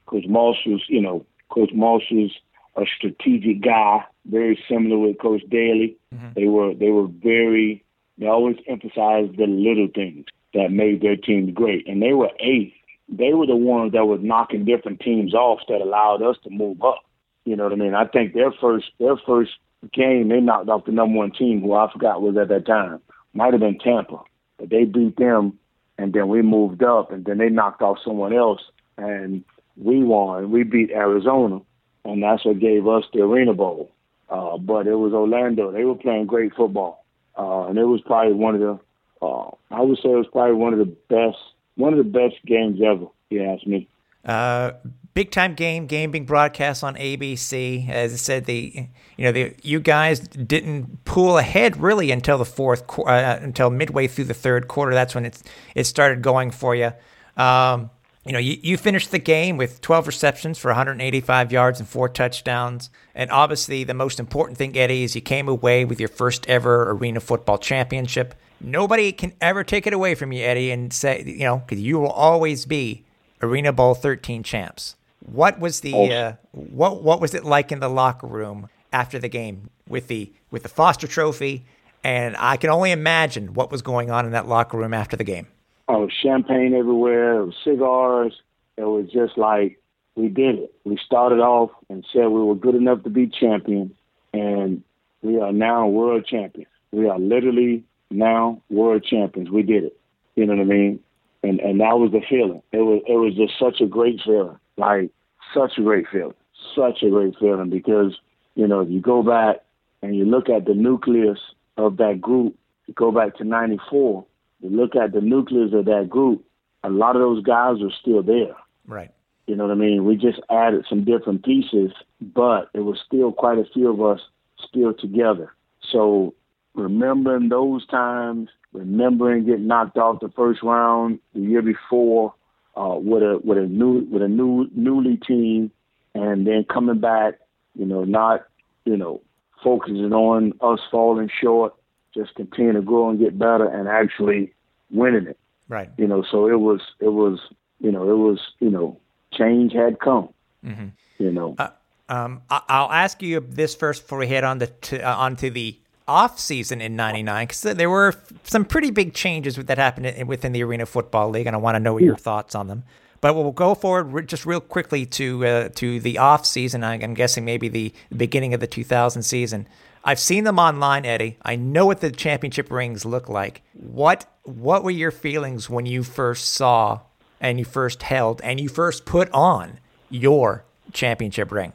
Coach Moss was, you know, Coach Moss was a strategic guy, very similar with Coach Dailey. Mm-hmm. They were they were very. They always emphasized the little things that made their teams great, and they were eighth. They were the ones that were knocking different teams off that allowed us to move up. You know what I mean? I think their first their first game, they knocked off the number one team, who I forgot was at that time. Might have been Tampa. But they beat them, and then we moved up, and then they knocked off someone else, and we won. We beat Arizona, and that's what gave us the Arena Bowl. Uh, but it was Orlando. They were playing great football, uh, and it was probably one of the, uh, I would say it was probably one of the best One of the best games ever, if you ask me. Uh, big-time game, game being broadcast on A B C. As I said, the you know the you guys didn't pull ahead really until the fourth uh, until midway through the third quarter. That's when it's it started going for you. Um, you know, you, you finished the game with twelve receptions for one hundred eighty-five yards and four touchdowns. And obviously, the most important thing, Eddie, is you came away with your first ever Arena Football Championship. Nobody can ever take it away from you, Eddie, and say, you know, because you will always be Arena Bowl thirteen champs. What was the uh, what what was it like in the locker room after the game with the with the Foster Trophy? And I can only imagine what was going on in that locker room after the game. Oh, champagne everywhere, it was cigars. It was just like, we did it. We started off and said we were good enough to be champions, and we are now world champions. We are literally now world champions. We did it. You know what I mean? And and that was the feeling. It was it was just such a great feeling. Like such a great feeling. Such a great feeling because, you know, if you go back and you look at the nucleus of that group, you go back to ninety-four, you look at the nucleus of that group, a lot of those guys are still there. Right. You know what I mean? We just added some different pieces, but it was still quite a few of us still together. So remembering those times, remembering getting knocked off the first round the year before uh, with a with a new with a new newly team, and then coming back, you know, not you know focusing on us falling short, just continuing to grow and get better, and actually winning it. Right. You know, so it was it was you know it was you know change had come. Mm-hmm. You know. Uh, um, I- I'll ask you this first before we head on the t- uh, onto the off-season in ninety-nine, because there were some pretty big changes that happened within the Arena Football League, and I want to know your thoughts on them. But we'll go forward just real quickly to uh, to the off-season, I'm guessing maybe the beginning of the two thousand season. I've seen them online, Eddie. I know what the championship rings look like. What what were your feelings when you first saw and you first held and you first put on your championship ring?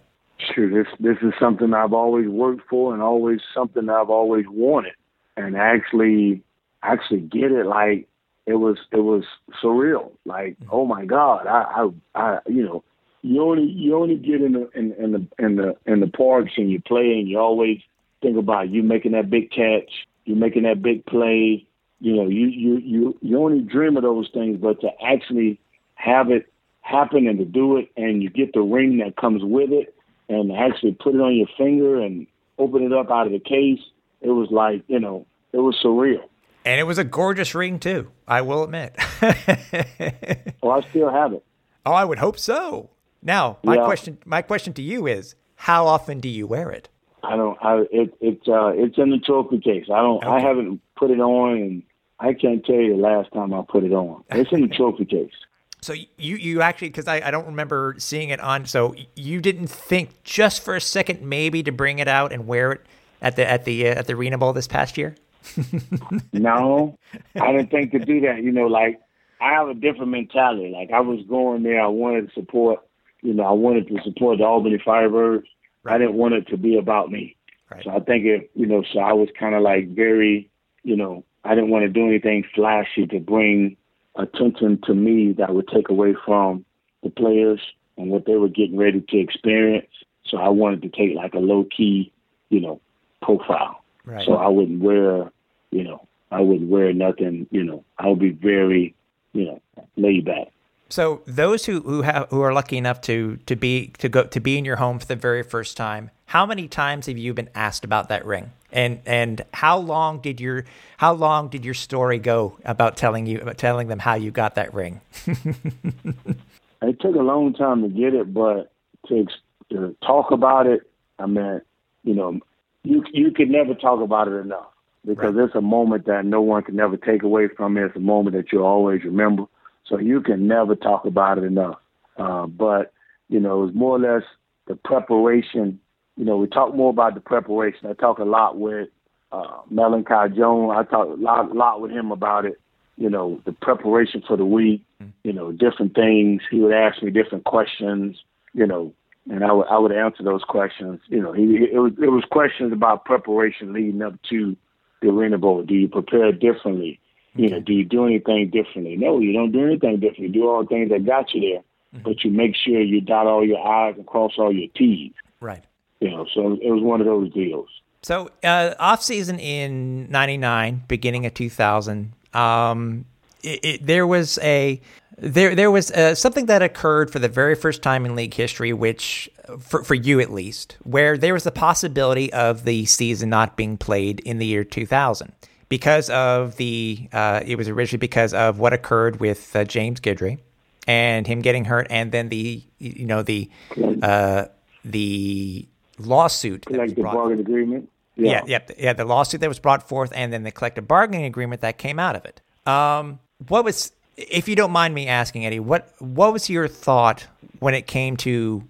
Sure, this this is something I've always worked for, and always something I've always wanted, and actually, actually get it. Like it was, it was surreal. Like, oh my God, I, I, I you know, you only you only get in the in, in the in the in the parks and you play, and you always think about you making that big catch, you making that big play. You know, you you you you only dream of those things, but to actually have it happen and to do it, and you get the ring that comes with it. And actually put it on your finger and open it up out of the case. It was like, you know, it was surreal. And it was a gorgeous ring, too, I will admit. Well, I still have it. Oh, I would hope so. Now, my yeah. question my question to you is, how often do you wear it? I don't, I, it, it, uh, it's in the trophy case. I don't, okay. I haven't put it on, and I can't tell you the last time I put it on. It's in the trophy case. So you, you actually, because I, I don't remember seeing it on, so you didn't think just for a second maybe to bring it out and wear it at the at the uh, at the Arena Bowl this past year? No, I didn't think to do that. You know, like I have a different mentality. Like I was going there, I wanted to support, you know, I wanted to support the Albany Firebirds. Right. I didn't want it to be about me. Right. So I think it, you know, so I was kind of like very, you know, I didn't want to do anything flashy to bring attention to me that would take away from the players and what they were getting ready to experience. So I wanted to take like a low key, you know, profile. Right. So I wouldn't wear, you know, I wouldn't wear nothing, you know, I would be very, you know, laid back. So those who who have who are lucky enough to to be to go to be in your home for the very first time, how many times have you been asked about that ring? And and how long did your how long did your story go about telling you about telling them how you got that ring? It took a long time to get it, but to, to talk about it, I mean, you know, you you could never talk about it enough, because right. It's a moment that no one can never take away from it. It's a moment that you'll always remember. So you can never talk about it enough. Uh, but, you know, it was more or less the preparation. You know, we talk more about the preparation. I talk a lot with uh, Melancholy Jones. I talk a lot, lot with him about it. You know, the preparation for the week, you know, different things. He would ask me different questions, you know, and I would, I would answer those questions. You know, he, it, was, it was questions about preparation leading up to the Arena Bowl. Do you prepare differently? You know, do you do anything differently? No, you don't do anything differently. You do all the things that got you there, mm-hmm. but you make sure you dot all your I's and cross all your T's. Right. You know, so it was one of those deals. So uh, off season in ninety-nine, beginning of two thousand, um, it, it, there was a there there was a, something that occurred for the very first time in league history, which for for you at least, where there was the possibility of the season not being played in the year two thousand. Because of the, uh, it was originally because of what occurred with uh, James Guidry and him getting hurt, and then the, you know, the uh, the lawsuit. Collective bargaining agreement? Yeah. Yeah, yeah, yeah, the lawsuit that was brought forth, and then the collective bargaining agreement that came out of it. Um, what was, if you don't mind me asking, Eddie, what, what was your thought when it came to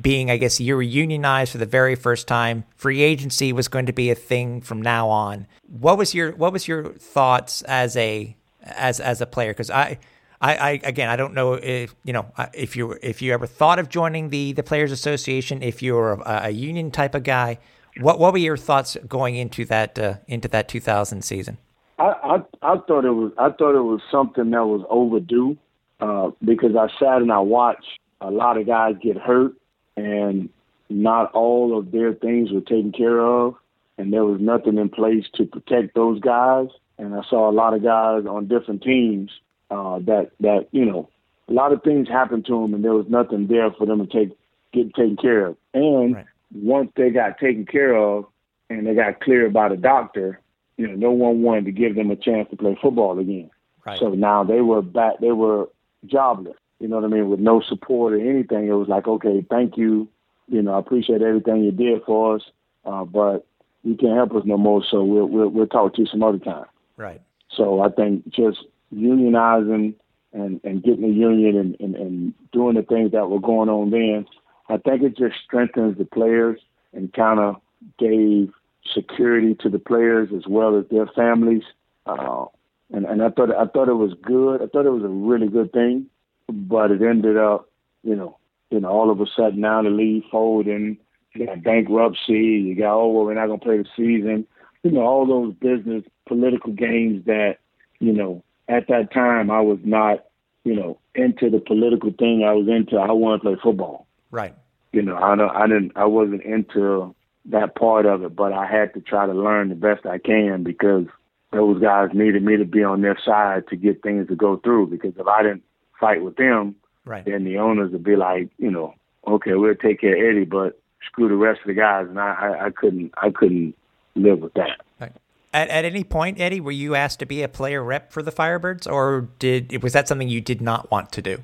being, I guess, you were unionized for the very first time. Free agency was going to be a thing from now on. What was your What was your thoughts as a as as a player? Because I, I, I again, I don't know if you know if you if you ever thought of joining the the Players Association. If you were a, a union type of guy, what what were your thoughts going into that uh, into that two thousand season? I, I I thought it was I thought it was something that was overdue, uh, because I sat and I watched a lot of guys get hurt, and not all of their things were taken care of, and there was nothing in place to protect those guys. And I saw a lot of guys on different teams uh, that, that, you know, a lot of things happened to them, and there was nothing there for them to take get taken care of. And right. Once they got taken care of and they got cleared by the doctor, you know, no one wanted to give them a chance to play football again. Right. So now they were back, they were jobless. You know what I mean? With no support or anything, it was like, okay, thank you. You know, I appreciate everything you did for us, uh, but you can't help us no more, so we'll, we'll, we'll talk to you some other time. Right. So I think just unionizing and, and getting a union and, and, and doing the things that were going on then, I think it just strengthens the players and kind of gave security to the players as well as their families. Uh, and and I thought I thought it was good. I thought it was a really good thing. But it ended up, you know, you know, all of a sudden now the league folding, you got bankruptcy, you got, oh, well, we're not going to play the season. You know, all those business, political games that, you know, at that time I was not, you know, into the political thing I was into. I wanted to play football. Right. You know, I don't, I didn't, I wasn't into that part of it, but I had to try to learn the best I can, because those guys needed me to be on their side to get things to go through, because if I didn't fight with them, right, then the owners would be like, you know, okay, we'll take care of Eddie, but screw the rest of the guys. And I, I, I couldn't, I couldn't live with that. Right. At at any point, Eddie, were you asked to be a player rep for the Firebirds, or did was that something you did not want to do?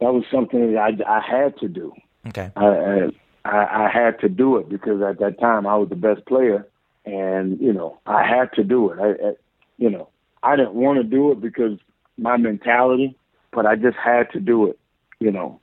That was something that I, I had to do. Okay, I, I I had to do it because at that time I was the best player, and you know I had to do it. I, I you know I didn't want to do it because my mentality. But I just had to do it, you know,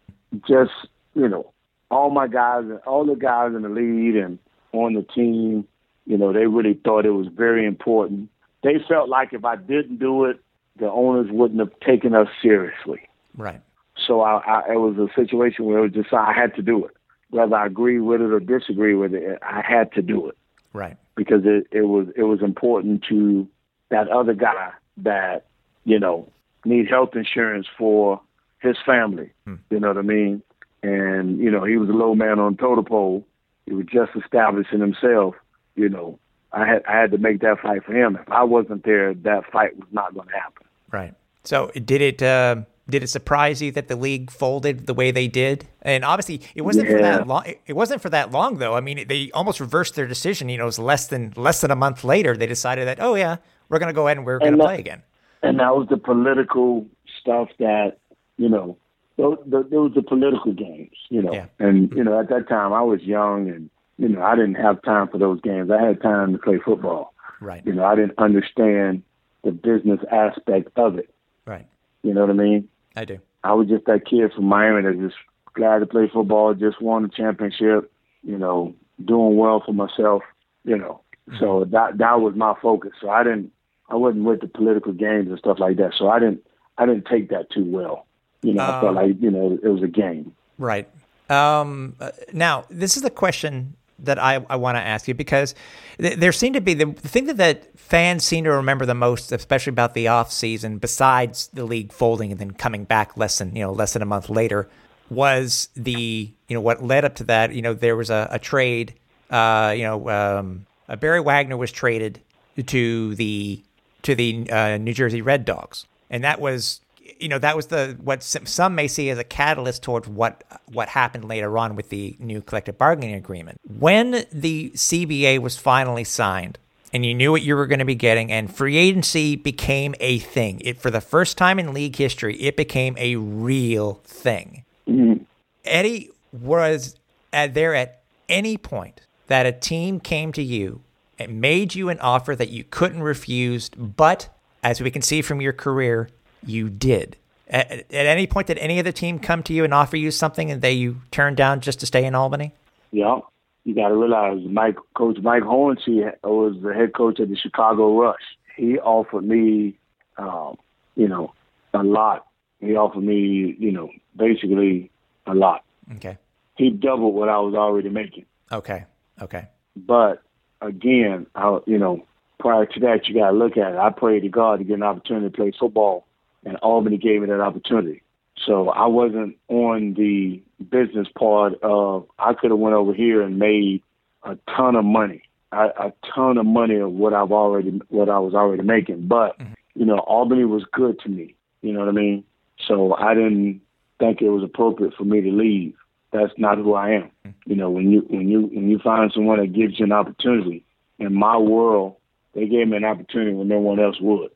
just, you know, all my guys, all the guys in the lead and on the team, you know, they really thought it was very important. They felt like if I didn't do it, the owners wouldn't have taken us seriously. Right. So I, I, it was a situation where it was just, I had to do it. Whether I agree with it or disagree with it, I had to do it. Right. Because it, it was, it was important to that other guy that, you know, need health insurance for his family, hmm. you know what I mean? And, you know, he was a low man on totem pole. He was just establishing himself, you know. I had I had to make that fight for him. If I wasn't there, that fight was not going to happen. Right. So did it, uh, Did it surprise you that the league folded the way they did? And obviously, it wasn't yeah. for that long. It wasn't for that long, though. I mean, they almost reversed their decision. You know, it was less than less than a month later. They decided that, oh yeah, we're going to go ahead and we're going to play again. And that was the political stuff that you know. Those, those were political games, you know. Yeah. And you know, at that time, I was young, and you know, I didn't have time for those games. I had time to play football. Right. You know, I didn't understand the business aspect of it. Right. You know what I mean? I do. I was just that kid from Miami that just glad to play football, just won a championship, you know, doing well for myself, you know. Mm-hmm. So that that was my focus. So I didn't, I wasn't with the political games and stuff like that. So I didn't, I didn't take that too well. You know, um, I felt like, you know, it was a game. Right. Um, now, this is the question that I, I want to ask you, because th- there seemed to be the, the thing that, that fans seem to remember the most, especially about the off season, besides the league folding and then coming back less than, you know, less than a month later, was the, you know, what led up to that. You know, there was a, a trade, uh, you know, um, uh, Barry Wagner was traded to the, to the uh, New Jersey Red Dogs. And that was, you know, that was the, what some may see as a catalyst towards what what happened later on with the new collective bargaining agreement. When the C B A was finally signed and you knew what you were going to be getting, and free agency became a thing, it for the first time in league history, it became a real thing. Mm-hmm. Eddie, was at there at any point that a team came to you and made you an offer that you couldn't refuse, but as we can see from your career, you did. At, at any point, did any other team come to you and offer you something and they you turned down just to stay in Albany? Yeah, you got to realize, Mike, Coach Mike Hornsby was the head coach of the Chicago Rush. He offered me, um, you know, a lot. He offered me, you know, basically a lot. Okay. He doubled what I was already making. Okay. Okay. But again, I, you know, prior to that, you got to look at it. I prayed to God to get an opportunity to play football, and Albany gave me that opportunity. So I wasn't on the business part of, I could have went over here and made a ton of money, I, a ton of money of what I've already, what I was already making. But, mm-hmm. you know, Albany was good to me. You know what I mean? So I didn't think it was appropriate for me to leave. That's not who I am. Mm-hmm. You know, when you, when you, when you find someone that gives you an opportunity, in my world, they gave me an opportunity when no one else would.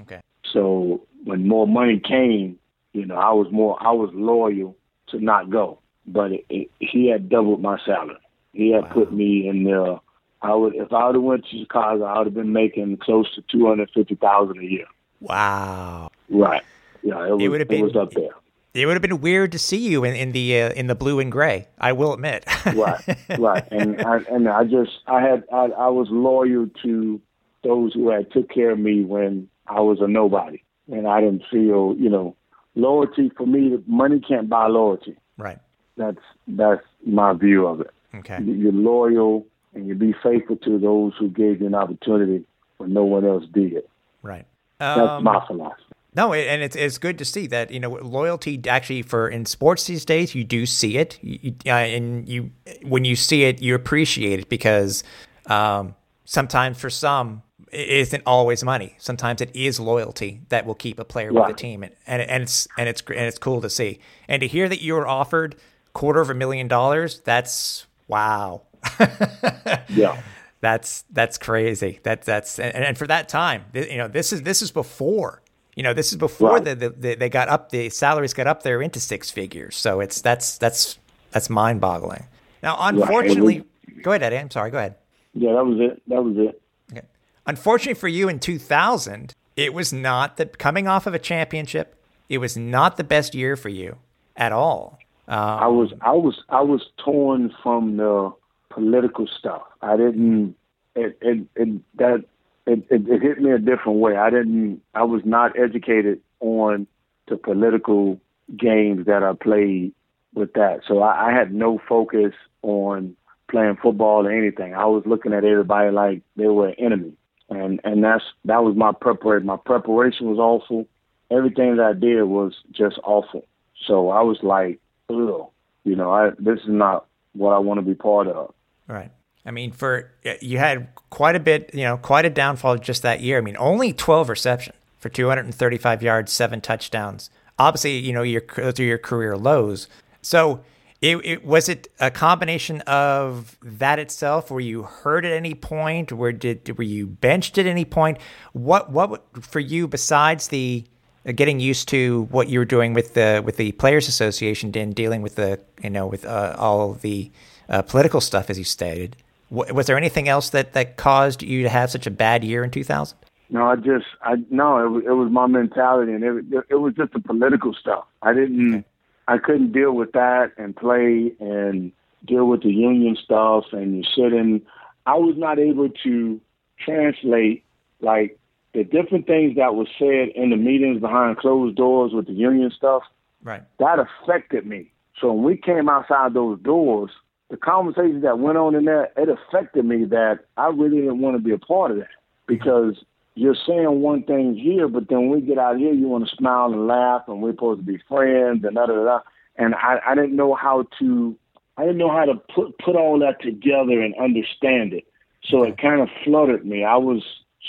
Okay. So when more money came, you know, I was more, I was loyal to not go. But it, it, he had doubled my salary. He had wow. put me in there. I would, if I would have went to Chicago, I would have been making close to two hundred fifty thousand a year. Wow. Right. Yeah. It, was, it, would have been, it was up there. It would have been weird to see you in, in the uh, in the blue and gray. I will admit. Right. Right. And I, and I just I had I, I was loyal to those who had took care of me when I was a nobody. And I didn't feel, you know, loyalty for me, money can't buy loyalty. Right. That's that's my view of it. Okay. You're loyal and you be faithful to those who gave you an opportunity when no one else did. Right. That's um, my philosophy. No, and it's it's good to see that, you know, loyalty actually for in sports these days, you do see it. You, uh, and you when you see it, you appreciate it because um, sometimes for some, it isn't always money. Sometimes it is loyalty that will keep a player yeah. with a team, and, and and it's and it's and it's cool to see. And to hear that you were offered quarter of a million dollars, that's wow. yeah, that's that's crazy. That that's and, and for that time, you know, this is this is before you know this is before right. the, the, the they got up the salaries got up there into six figures. So it's that's that's that's mind boggling. Now, unfortunately, right. go ahead, Eddie. I'm sorry. Go ahead. Yeah, that was it. That was it. Unfortunately for you in two thousand, it was not the coming off of a championship. It was not the best year for you at all. Um, I was, I was, I was torn from the political stuff. I didn't, it, it, it that, it, it, it hit me a different way. I didn't, I was not educated on the political games that I played with that. So I, I had no focus on playing football or anything. I was looking at everybody like they were an enemy. And and that's that was my preparation. My preparation was awful. Everything that I did was just awful. So I was like, ugh, you know, I this is not what I want to be part of. Right. I mean, for you had quite a bit, you know, quite a downfall just that year. I mean, only twelve receptions for two hundred thirty-five yards, seven touchdowns. obviously, you know, your through your career lows. So it, it was it a combination of that itself? Were you hurt at any point? Where did were you benched at any point? What what for you besides the uh, getting used to what you were doing with the with the Players Association and dealing with the you know with uh, all the uh, political stuff as you stated? W- was there anything else that, that caused you to have such a bad year in two thousand? No, I just I no it was, it was my mentality, and it it was just the political stuff. I didn't. Okay. I couldn't deal with that and play and deal with the union stuff and you sit in. I was not able to translate like the different things that was said in the meetings behind closed doors with the union stuff. Right. That affected me. So when we came outside those doors, the conversations that went on in there, it affected me that I really didn't want to be a part of that because mm-hmm. you're saying one thing here, but then when we get out here, you want to smile and laugh and we're supposed to be friends and da da da. And I, I didn't know how to, I didn't know how to put, put all that together and understand it. So it kind of fluttered me. I was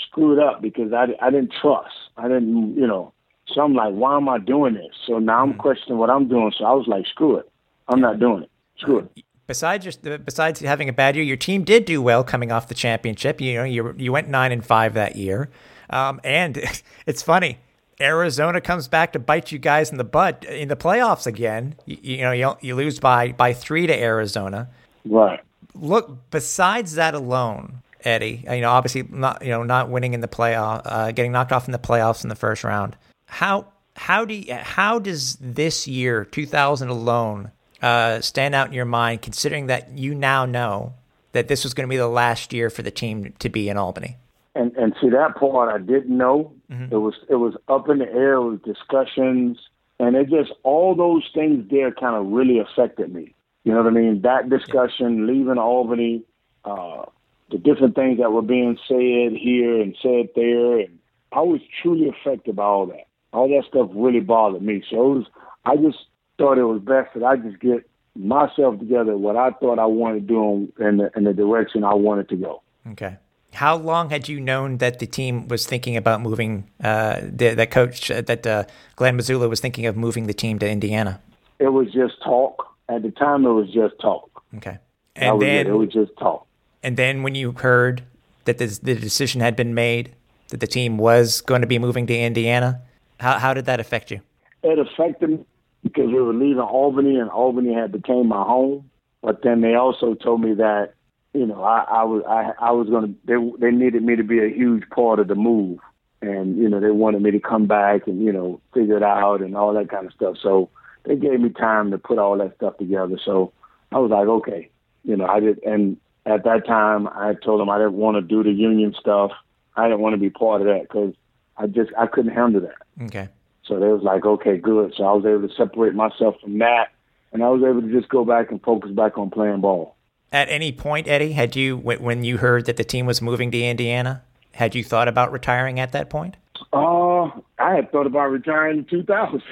screwed up because I, I didn't trust. I didn't, you know, so I'm like, why am I doing this? So now I'm questioning what I'm doing. So I was like, screw it. I'm not doing it. Screw it. Besides just besides having a bad year, your team did do well coming off the championship. You know, you, you went nine and five that year. Um, and it's funny. Arizona comes back to bite you guys in the butt in the playoffs again. You, you know, you, you lose by, by three to Arizona. Right. Look, besides that alone, Eddie, you know, obviously not, you know, not winning in the playoff, uh, getting knocked off in the playoffs in the first round. How how do you, how does this year, two thousand alone, uh, stand out in your mind, considering that you now know that this was going to be the last year for the team to be in Albany? And and to that part, I didn't know. Mm-hmm. It was it was up in the air. It was discussions, and it just all those things there kind of really affected me. You know what I mean? That discussion, yeah. leaving Albany, uh, the different things that were being said here and said there, and I was truly affected by all that. All that stuff really bothered me. So it was, I just thought it was best that I just get myself together, what I thought I wanted to do, in the, in the direction I wanted to go. Okay. How long had you known that the team was thinking about moving, uh, the, that coach, uh, that uh, Glenn Missoula was thinking of moving the team to Indiana? It was just talk. At the time, it was just talk. Okay. And then, it. it was just talk. And then when you heard that this, the decision had been made, that the team was going to be moving to Indiana, how, how did that affect you? It affected me because we were leaving Albany, and Albany had became my home. But then they also told me that, you know, I, I was I, I was gonna. They they needed me to be a huge part of the move, and you know they wanted me to come back and you know figure it out and all that kind of stuff. So they gave me time to put all that stuff together. So I was like, okay, you know, I did. And at that time, I told them I didn't want to do the union stuff. I didn't want to be part of that because I just I couldn't handle that. Okay. So they was like, okay, good. So I was able to separate myself from that, and I was able to just go back and focus back on playing ball. At any point, Eddie, had you, when you heard that the team was moving to Indiana, had you thought about retiring at that point? Uh, I had thought about retiring in two thousand.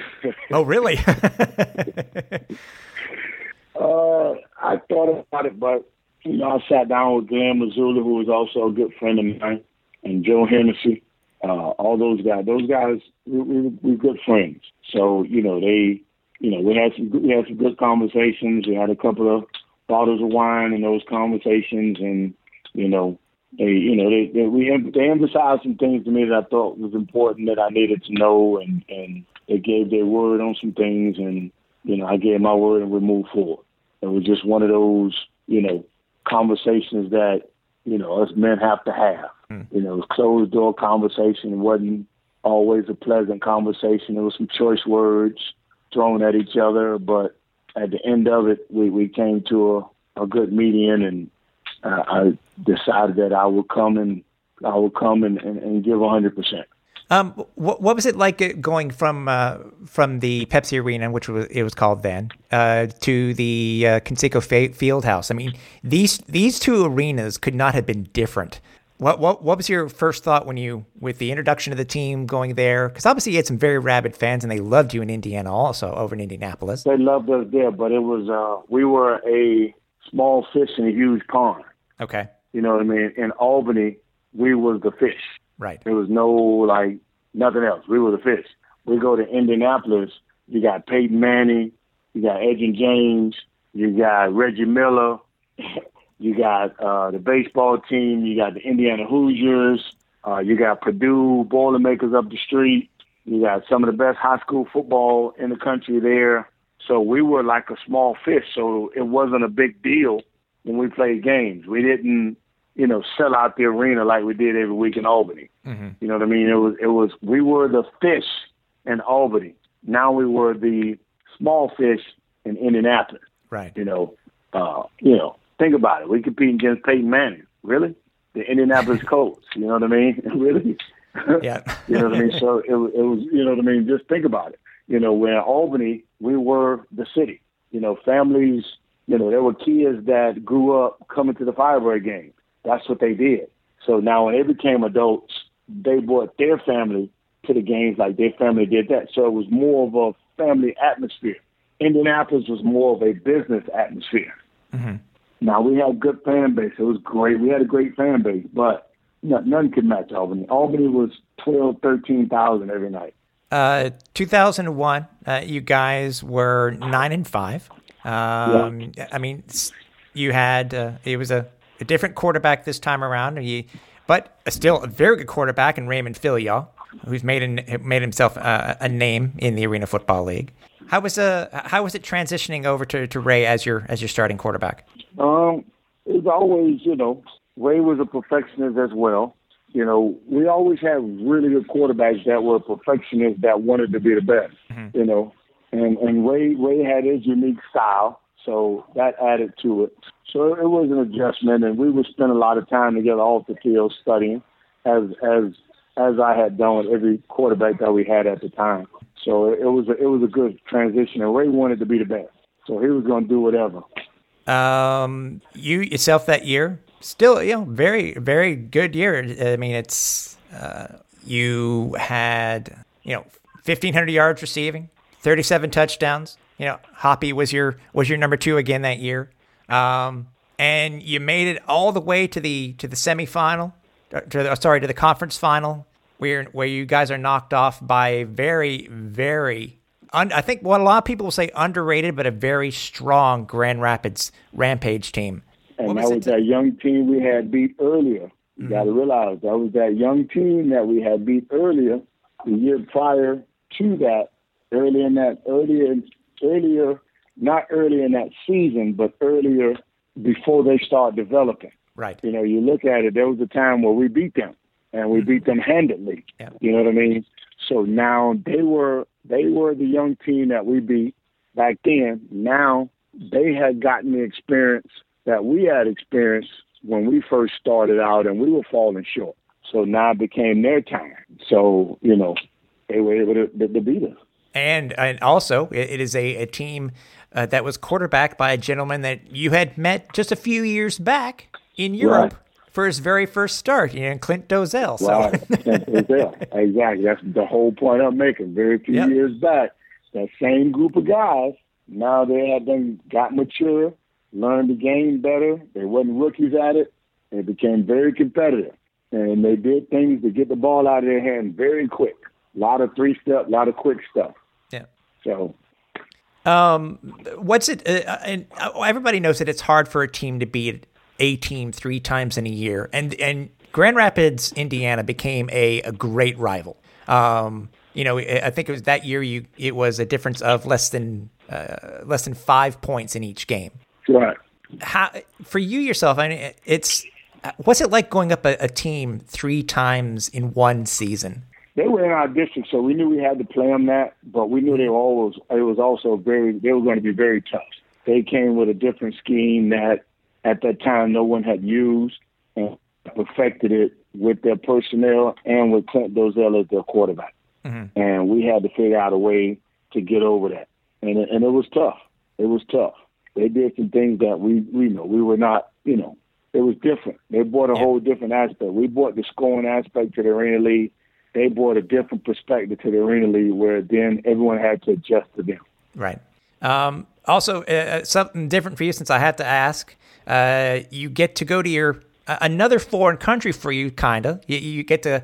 Oh, really? uh, I thought about it, but you know, I sat down with Glenn Missoula, who was also a good friend of mine, and Joe Hennessy, uh, all those guys. Those guys, we, we, we're good friends. So, you know, they, you know, we had some, we had some good conversations. We had a couple of bottles of wine and those conversations, and you know, they, you know, they, they we they emphasized some things to me that I thought was important that I needed to know, and, and they gave their word on some things, and you know, I gave my word, and we moved forward. It was just one of those, you know, conversations that you know us men have to have. Mm. You know, it was closed door conversation. It wasn't always a pleasant conversation. There was some choice words thrown at each other, but at the end of it, we, we came to a, a good median, and uh, I decided that I would come and I would come and, and, and give one hundred percent. Um, what, what was it like going from uh, from the Pepsi Arena, which was, it was called then, uh, to the uh, Conseco Fieldhouse? I mean, these these two arenas could not have been different. What what what was your first thought when you, with the introduction of the team going there? Because obviously you had some very rabid fans, and they loved you in Indiana also, over in Indianapolis. They loved us there, but it was, uh, we were a small fish in a huge pond. Okay. You know what I mean? In Albany, we was the fish. Right. There was no, like, nothing else. We were the fish. We go to Indianapolis, You got Peyton Manning. You got Edgerrin James. You got Reggie Miller. You got uh, the baseball team. You got the Indiana Hoosiers. Uh, you got Purdue Boilermakers up the street. You got some of the best high school football in the country there. So we were like a small fish. So it wasn't a big deal when we played games. We didn't, you know, sell out the arena like we did every week in Albany. Mm-hmm. You know what I mean? It was, it was, we were the fish in Albany. Now we were the small fish in Indianapolis. Right. You know, uh, you know, think about it. We competing against Peyton Manning. Really? The Indianapolis Colts. You know what I mean? Really? Yeah. You know what I mean? So it, it was, you know what I mean? Just think about it. You know, when Albany, we were the city. You know, families, you know, there were kids that grew up coming to the Firebird game. That's what they did. So now when they became adults, they brought their family to the games like their family did that. So it was more of a family atmosphere. Indianapolis was more of a business atmosphere. Mm-hmm. Now, we had a good fan base. It was great. We had a great fan base, but no, none could match Albany. Albany was twelve, thirteen thousand every night. Uh, two thousand one, uh, you guys were nine and five. Um, yeah. I mean, you had uh, it was a, a different quarterback this time around, you, but still a very good quarterback in Raymond Filial, who's made an, made himself a, a name in the Arena Football League. How was uh how was it transitioning over to, to Ray as your as your starting quarterback? Um, it was always, you know, Ray was a perfectionist as well. You know, we always had really good quarterbacks that were perfectionists that wanted to be the best. Mm-hmm. You know, and and Ray Ray had his unique style, so that added to it. So it was an adjustment, and we would spend a lot of time together off the field studying, as as as I had done with every quarterback that we had at the time. So it was a, it was a good transition, and Ray wanted to be the best, so he was going to do whatever. Um, you yourself that year, still, you know, very very good year. I mean, it's uh, you had you know fifteen hundred yards receiving, thirty-seven touchdowns. You know, Hoppy was your was your number two again that year, um, and you made it all the way to the to the semifinal. To the, sorry, to the conference final. Where where you guys are knocked off by a very, very, un, I think what a lot of people will say underrated, but a very strong Grand Rapids Rampage team. And that was that young team we had beat earlier. You mm-hmm. got to realize that was that young team that we had beat earlier the year prior to that, early in that, earlier, earlier, not early in that season, but earlier before they start developing. Right. You know, you look at it, there was a time where we beat them. And we beat them handedly. Yeah. You know what I mean? So now they were they were the young team that we beat back then. Now they had gotten the experience that we had experienced when we first started out, and we were falling short. So now it became their time. So, you know, they were able to, to, to beat us. And and also, it, it is a, a team uh, that was quarterbacked by a gentleman that you had met just a few years back in Europe. Right. For his very first start, you know, Clint Dolezel. So. Right, Clint Dolezel. Exactly. That's the whole point I'm making. Very few yep. years back, that same group of guys, now they had done, got mature, learned the game better. They wasn't rookies at it. They became very competitive. And they did things to get the ball out of their hand very quick. A lot of three-step, a lot of quick stuff. Yeah. So... Um, what's it... Uh, and everybody knows that it's hard for a team to beat a team three times in a year. And and Grand Rapids, Indiana became a, a great rival. Um, you know, I think it was that year you it was a difference of less than uh, less than five points in each game. Right. How, for you yourself, I mean, it's what's it like going up a, a team three times in one season? They were in our district, so we knew we had to play them that, but we knew they were always, it was also very, they were going to be very tough. They came with a different scheme that at that time, no one had used, and perfected it with their personnel and with Clint Dolezel as their quarterback. Mm-hmm. And we had to figure out a way to get over that. And and it was tough. It was tough. They did some things that we, we know, we were not, you know, it was different. They brought a yeah. whole different aspect. We brought the scoring aspect to the Arena League. They brought a different perspective to the Arena League where then everyone had to adjust to them. Right. Um, also, uh, something different for you since I had to ask. Uh, you get to go to your uh, another foreign country for you, kind of. You, you get to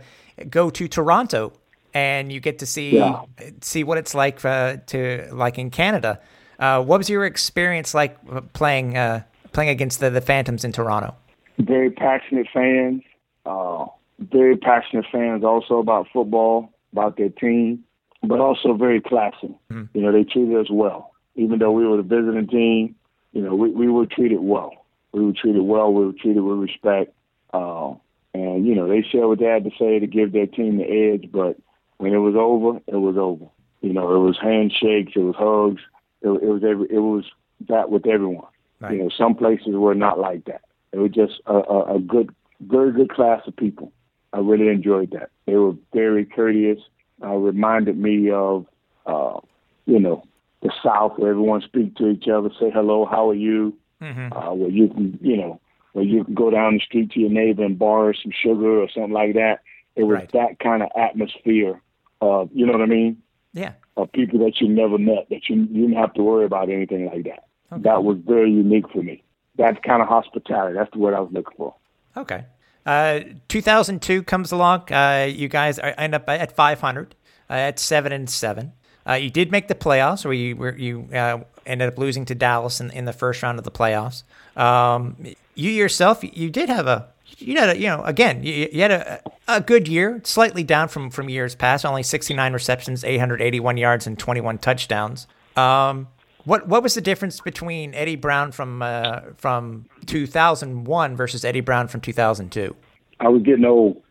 go to Toronto and you get to see yeah. see what it's like uh, to like in Canada. Uh, what was your experience like playing uh, playing against the, the Phantoms in Toronto? Very passionate fans. Uh, very passionate fans also about football, about their team, but also very classy. Mm. You know, they treated us well. Even though we were the visiting team, you know, we, we were treated well. We were treated well. We were treated with respect. Uh, and, you know, they said what they had to say to give their team the edge, but when it was over, it was over. You know, it was handshakes. It was hugs. It, it was every, it was that with everyone. Right. You know, some places were not like that. It was just a, a, a good, very good class of people. I really enjoyed that. They were very courteous. Uh, reminded me of, uh, you know, the South, where everyone speak to each other, say hello, how are you? Mm-hmm. Uh, where you can, you know, where you can go down the street to your neighbor and borrow some sugar or something like that. It was right. that kind of atmosphere of, you know what I mean? Yeah. Of people that you never met, that you, you didn't have to worry about anything like that. Okay. That was very unique for me. That's kind of hospitality. That's the word I was looking for. Okay. Uh, two thousand two comes along. Uh, you guys are, end up at five hundred, uh, at seven and seven. Uh, you did make the playoffs, where you where you uh, ended up losing to Dallas in, in the first round of the playoffs. Um, you yourself, you did have a you had a, you know again you, you had a, a good year, slightly down from, from years past. Only sixty-nine receptions, eight hundred eighty-one yards, and twenty-one touchdowns. Um, what what was the difference between Eddie Brown from uh, from two thousand one versus Eddie Brown from two thousand two? I was getting old.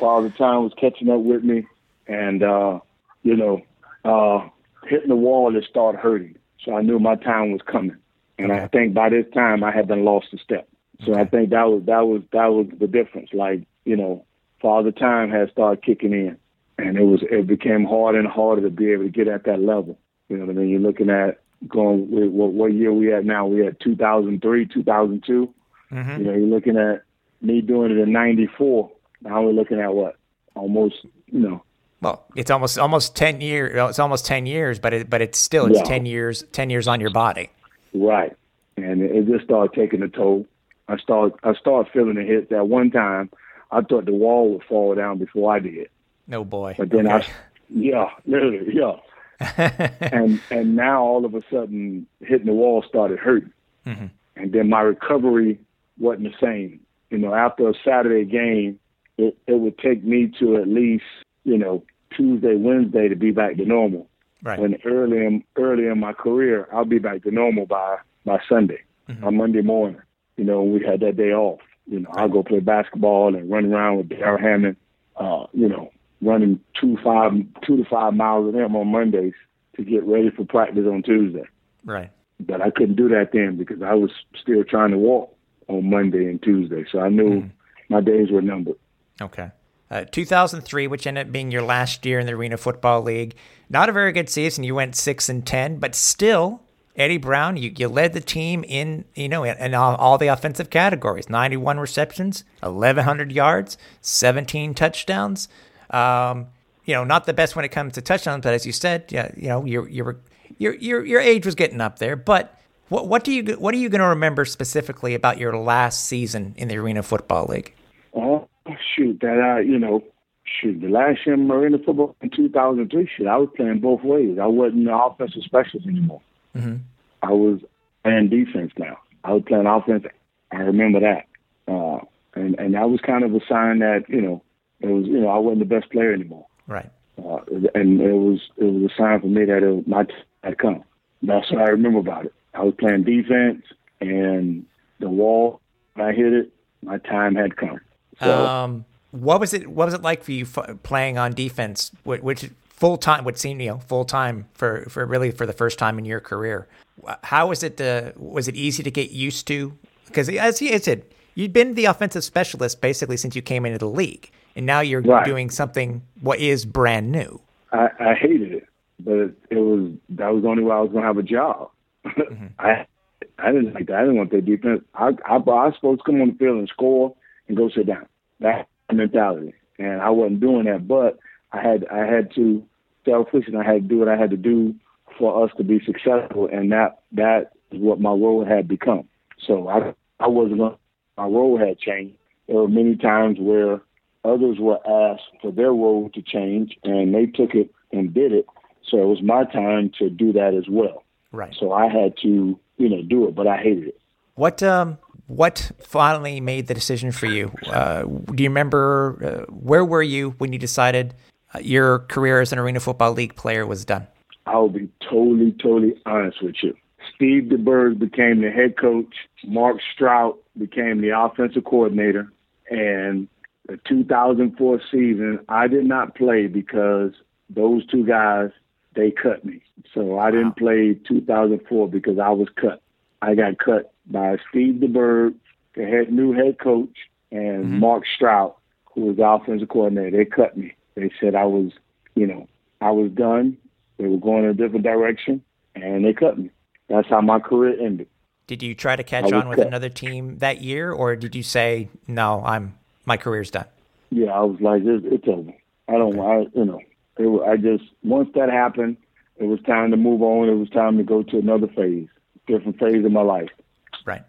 Father Time was catching up with me, and. Uh, You know, uh, hitting the wall, it started hurting. So I knew my time was coming, and I think by this time I had been lost a step. So I think that was that was that was the difference. Like, you know, Father Time had started kicking in, and it was it became harder and harder to be able to get at that level. You know what I mean? You're looking at going with what, what year we at now? We at two thousand three, two thousand two. Mm-hmm. You know, you're looking at me doing it in ninety-four. Now we're looking at what? Almost, you know. Well, it's almost almost ten years. It's almost ten years, but it but it's still it's yeah. ten years. Ten years on your body, right? And it just started taking a toll. I started I started feeling the hits. At one time, I thought the wall would fall down before I did. No boy. But then okay. I, yeah, literally, yeah. and and now all of a sudden, hitting the wall started hurting, mm-hmm. and then my recovery wasn't the same. You know, after a Saturday game, it it would take me to at least. You know, Tuesday, Wednesday to be back to normal. Right. When early in, early in my career, I'll be back to normal by, by Sunday, mm-hmm. by Monday morning. You know, we had that day off. You know, I'll go play basketball and run around with Daryl Hammond, uh, you know, running two, five, two to five miles with him on Mondays to get ready for practice on Tuesday. Right. But I couldn't do that then because I was still trying to walk on Monday and Tuesday. So I knew mm. my days were numbered. Okay. Uh, two thousand three, which ended up being your last year in the Arena Football League. Not a very good season. You went six and ten, but still, Eddie Brown, you, you led the team in you know in, in all, all the offensive categories: ninety-one receptions, eleven hundred yards, seventeen touchdowns. Um, you know, not the best when it comes to touchdowns, but as you said, yeah, you know, your your your your your age was getting up there. But what what do you what are you going to remember specifically about your last season in the Arena Football League? Uh-huh. Shoot, that I, you know, shoot, the last year in Arena Football in two thousand three, shoot, I was playing both ways. I wasn't an offensive specialist anymore. Mm-hmm. I was playing defense now. I was playing offense. I remember that. Uh, and, and that was kind of a sign that, you know, it was, you know, I wasn't the best player anymore. Right. Uh, and it was it was a sign for me that it might had come. That's what I remember about it. I was playing defense, and the wall, when I hit it, my time had come. So, um, what was it? What was it like for you f- playing on defense, which, which full time would seem, you know, full time for, for really for the first time in your career? How was it? Uh, was it easy to get used to? Because as you said, you'd been the offensive specialist basically since you came into the league, and now you're right. doing something what is brand new. I, I hated it, but it, it was that was the only way I was going to have a job. Mm-hmm. I I didn't like that. I didn't want that defense. I I, I was supposed to come on the field and score. And go sit down. That mentality, and I wasn't doing that. But I had, I had to selfish, and I had to do what I had to do for us to be successful. And that, that is what my role had become. So I, I wasn't. My role had changed. There were many times where Others were asked for their role to change, and they took it and did it. So it was my time to do that as well. Right. So I had to, you know, do it, but I hated it. What um what finally made the decision for you? Uh, do you remember uh, where were you when you decided uh, your career as an Arena Football League player was done? I'll be totally, totally honest with you. Steve DeBerg became the head coach. Mark Strout became the offensive coordinator. And the two thousand four season, I did not play because those two guys, they cut me. So I didn't play two thousand four because I was cut. I got cut by Steve DeBerg, the head, new head coach, and mm-hmm. Mark Strout, who was the offensive coordinator. They cut me. They said I was, you know, I was done. They were going in a different direction, and they cut me. That's how my career ended. Did you try to catch on with cut. another team that year, or did you say, no, I'm my career's done? Yeah, I was like, it's, it's over. I don't, okay. I, you know, it, I just, once that happened, it was time to move on. It was time to go to another phase, different phase of my life. Right.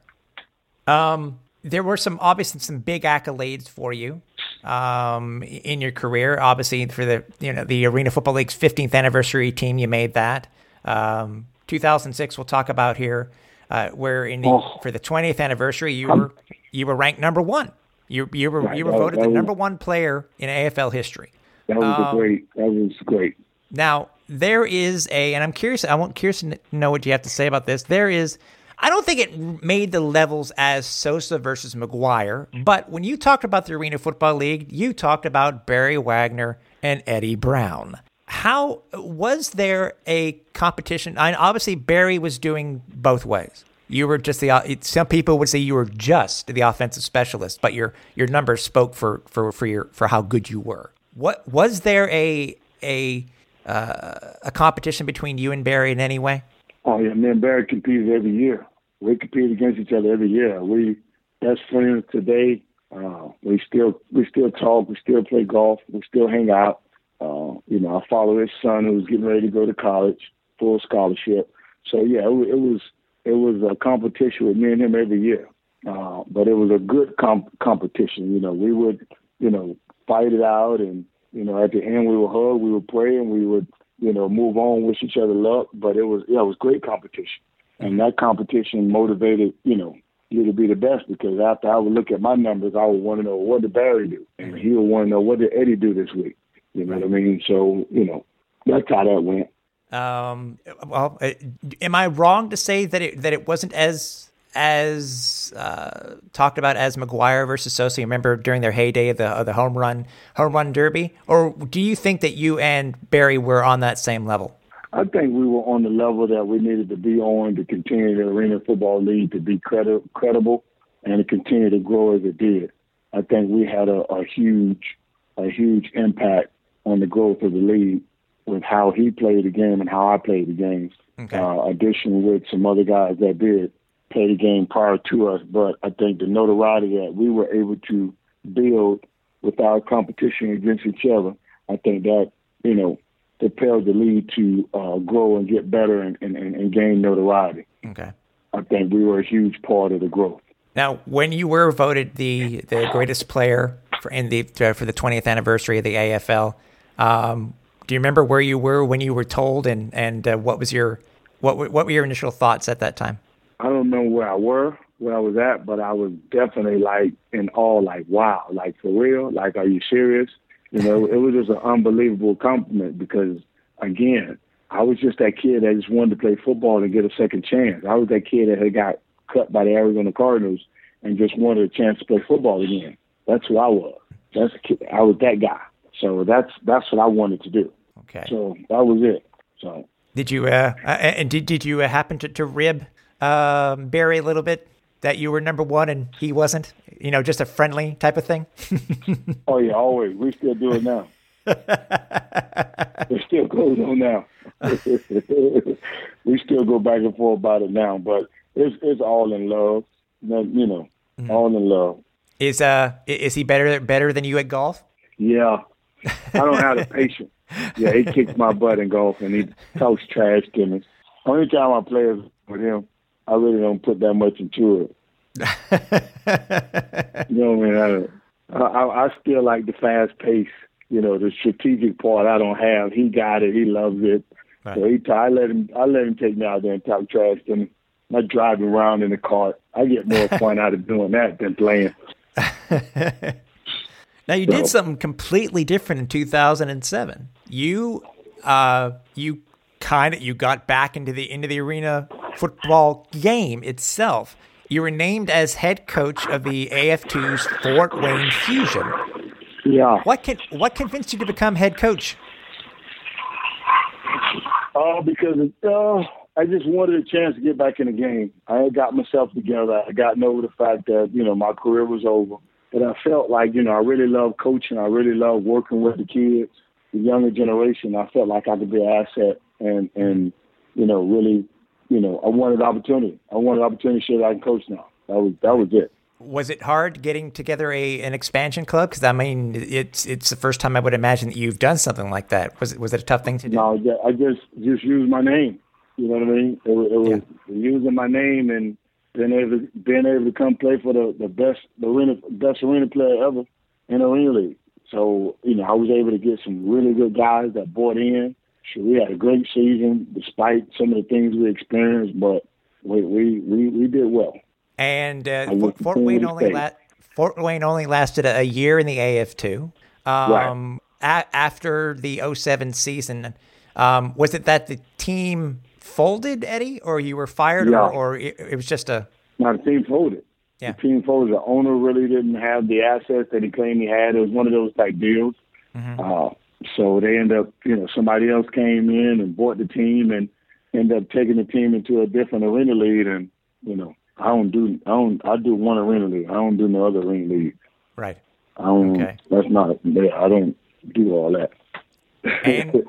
Um, there were some, obviously, some big accolades for you. Um, in your career, obviously for the, you know, the Arena Football League's fifteenth anniversary team, you made that. Um, two thousand six, we'll talk about here, uh, where in the, oh, for the twentieth anniversary, you I'm, were, you were ranked number one. You, you were, right, you were that, voted that the was, number one player in A F L history. That was um, great. That was great. Now there is a, and I'm curious, I want curious to know what you have to say about this. There is, I don't think it made the levels as Sosa versus McGuire, but when you talked about the Arena Football League, you talked about Barry Wagner and Eddie Brown. How was there a competition? I, obviously, Barry was doing both ways. You were just the it, some people would say you were just the offensive specialist, but your your numbers spoke for for for your for how good you were. What was there a a uh, a competition between you and Barry in any way? Oh yeah, me and Barry competed every year. We compete against each other every year. We best friends today. Uh, we still we still talk. We still play golf. We still hang out. Uh, you know, I follow his son who's getting ready to go to college, full scholarship. So yeah, it, it was it was a competition with me and him every year. Uh, but it was a good comp- competition. You know, we would you know fight it out, and you know at the end we would hug, we would pray, and we would you know move on, wish each other luck. But it was yeah, it was great competition. And that competition motivated, you know, you to be the best, because after I would look at my numbers, I would want to know what did Barry do, and he would want to know what did Eddie do this week. You know what I mean? So, you know, that's how that went. Um, well, am I wrong to say that it that it wasn't as as uh, talked about as McGuire versus Sosa? You remember during their heyday of the of the home run home run derby, or do you think that you and Barry were on that same level? I think we were on the level that we needed to be on to continue the Arena Football League to be credi- credible and to continue to grow as it did. I think we had a, a huge, a huge impact on the growth of the league with how he played the game and how I played the game. Okay. Uh, addition with some other guys that did play the game prior to us, but I think the notoriety that we were able to build with our competition against each other, I think that, you know, propelled the league to uh, grow and get better and, and, and gain notoriety. Okay. I think we were a huge part of the growth. Now, when you were voted the, the greatest player for in the for the twentieth anniversary of the A F L, um, do you remember where you were when you were told, and and uh, what was your what what were your initial thoughts at that time? I don't know where I were, where I was at, but I was definitely like in awe, like wow, like for real, like are you serious? You know, it was just an unbelievable compliment because, again, I was just that kid that just wanted to play football and get a second chance. I was that kid that had got cut by the Arizona Cardinals and just wanted a chance to play football again. That's who I was. That's a kid. I was that guy. So that's that's what I wanted to do. Okay. So that was it. So did you uh, uh and did did you happen to to rib uh, Barry a little bit? That you were number one and he wasn't, you know, just a friendly type of thing? Oh, yeah, always. We still do it now. It still goes on now. We still go back and forth about it now, but it's it's all in love, you know, mm-hmm. all in love. Is uh is he better better than you at golf? Yeah. I don't have the patience. Yeah, he kicks my butt in golf and he talks trash to me. Only time I play is with him. I really don't put that much into it. You know what I mean? Uh, I, I still like the fast pace, you know, the strategic part I don't have. He got it. He loves it. Right. So he, I let him I let him take me out there and talk trash to him. I drive around in the car. I get more fun out of doing that than playing. Now, you so. did something completely different in two thousand seven. You uh, you kind of you got back into the into the arena football game itself. You were named as head coach of the A F T's Fort Wayne Fusion. Yeah. What can what convinced you to become head coach? Oh, because uh, I just wanted a chance to get back in the game. I had got myself together. I gotten over the fact that, you know, my career was over. But I felt like, you know, I really love coaching. I really love working with the kids, the younger generation. I felt like I could be an asset and, and you know, really, you know, I wanted opportunity. I wanted opportunity to show that I can coach now. That was that was it. Was it hard getting together a an expansion club? Because, I mean, it's it's the first time I would imagine that you've done something like that. Was it, was it a tough thing to do? No, I just, just used my name. You know what I mean? It, it was yeah. using my name and being able, being able to come play for the, the best the arena, best arena player ever in the arena league. So, you know, I was able to get some really good guys that bought in. Sure, we had a great season despite some of the things we experienced, but we we, we, we did well. And uh, Fort, Fort Wayne only la- Fort Wayne only lasted a year in the A F two. Um, right. a- after the oh seven season, um, was it that the team folded, Eddie, or you were fired, yeah. or, or it, it was just a? No, the team folded. Yeah. The team folded. The owner really didn't have the assets that he claimed he had. It was one of those type deals. Mm-hmm. Uh, so they end up, you know, somebody else came in and bought the team and ended up taking the team into a different arena league, and you know. I don't do I don't I do one arena league. I don't do no other arena league. Right. I don't, okay. That's not. I don't do all that. And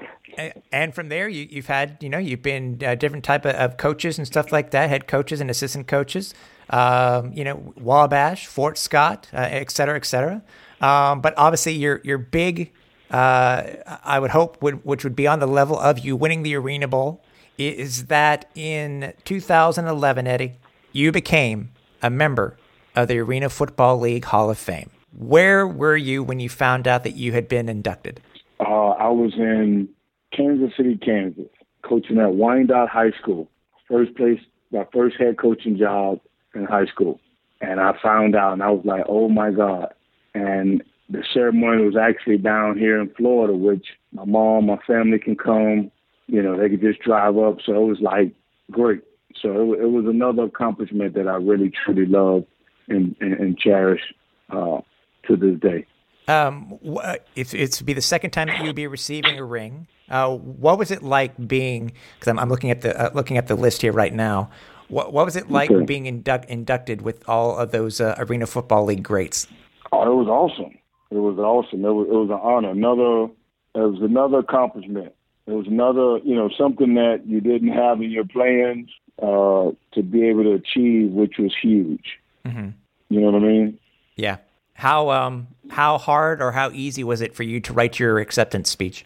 and from there, you you've had you know you've been uh, different type of, of coaches and stuff like that, head coaches and assistant coaches. Um, you know Wabash, Fort Scott, uh, et cetera, et cetera. Um, but obviously, your your big, uh, I would hope, would which would be on the level of you winning the Arena Bowl, is that in two thousand eleven, Eddie. You became a member of the Arena Football League Hall of Fame. Where were you when you found out that you had been inducted? Uh, I was in Kansas City, Kansas, coaching at Wyandotte High School. First place, my first head coaching job in high school. And I found out, and I was like, oh, my God. And the ceremony was actually down here in Florida, which my mom, my family can come. You know, they could just drive up. So it was like, great. So it, it was another accomplishment that I really, truly love and, and, and cherish uh, to this day. Um, it's, it's be the second time that you'll be receiving a ring. Uh, what was it like being? Because I'm, I'm looking at the uh, looking at the list here right now. What, what was it like okay. being induct, inducted with all of those uh, Arena Football League greats? Oh, it was awesome. It was awesome. It was it was an honor. Another it was another accomplishment. It was another you know something that you didn't have in your plans. Uh, to be able to achieve, which was huge. Mm-hmm. You know what I mean? Yeah. How um how hard or how easy was it for you to write your acceptance speech?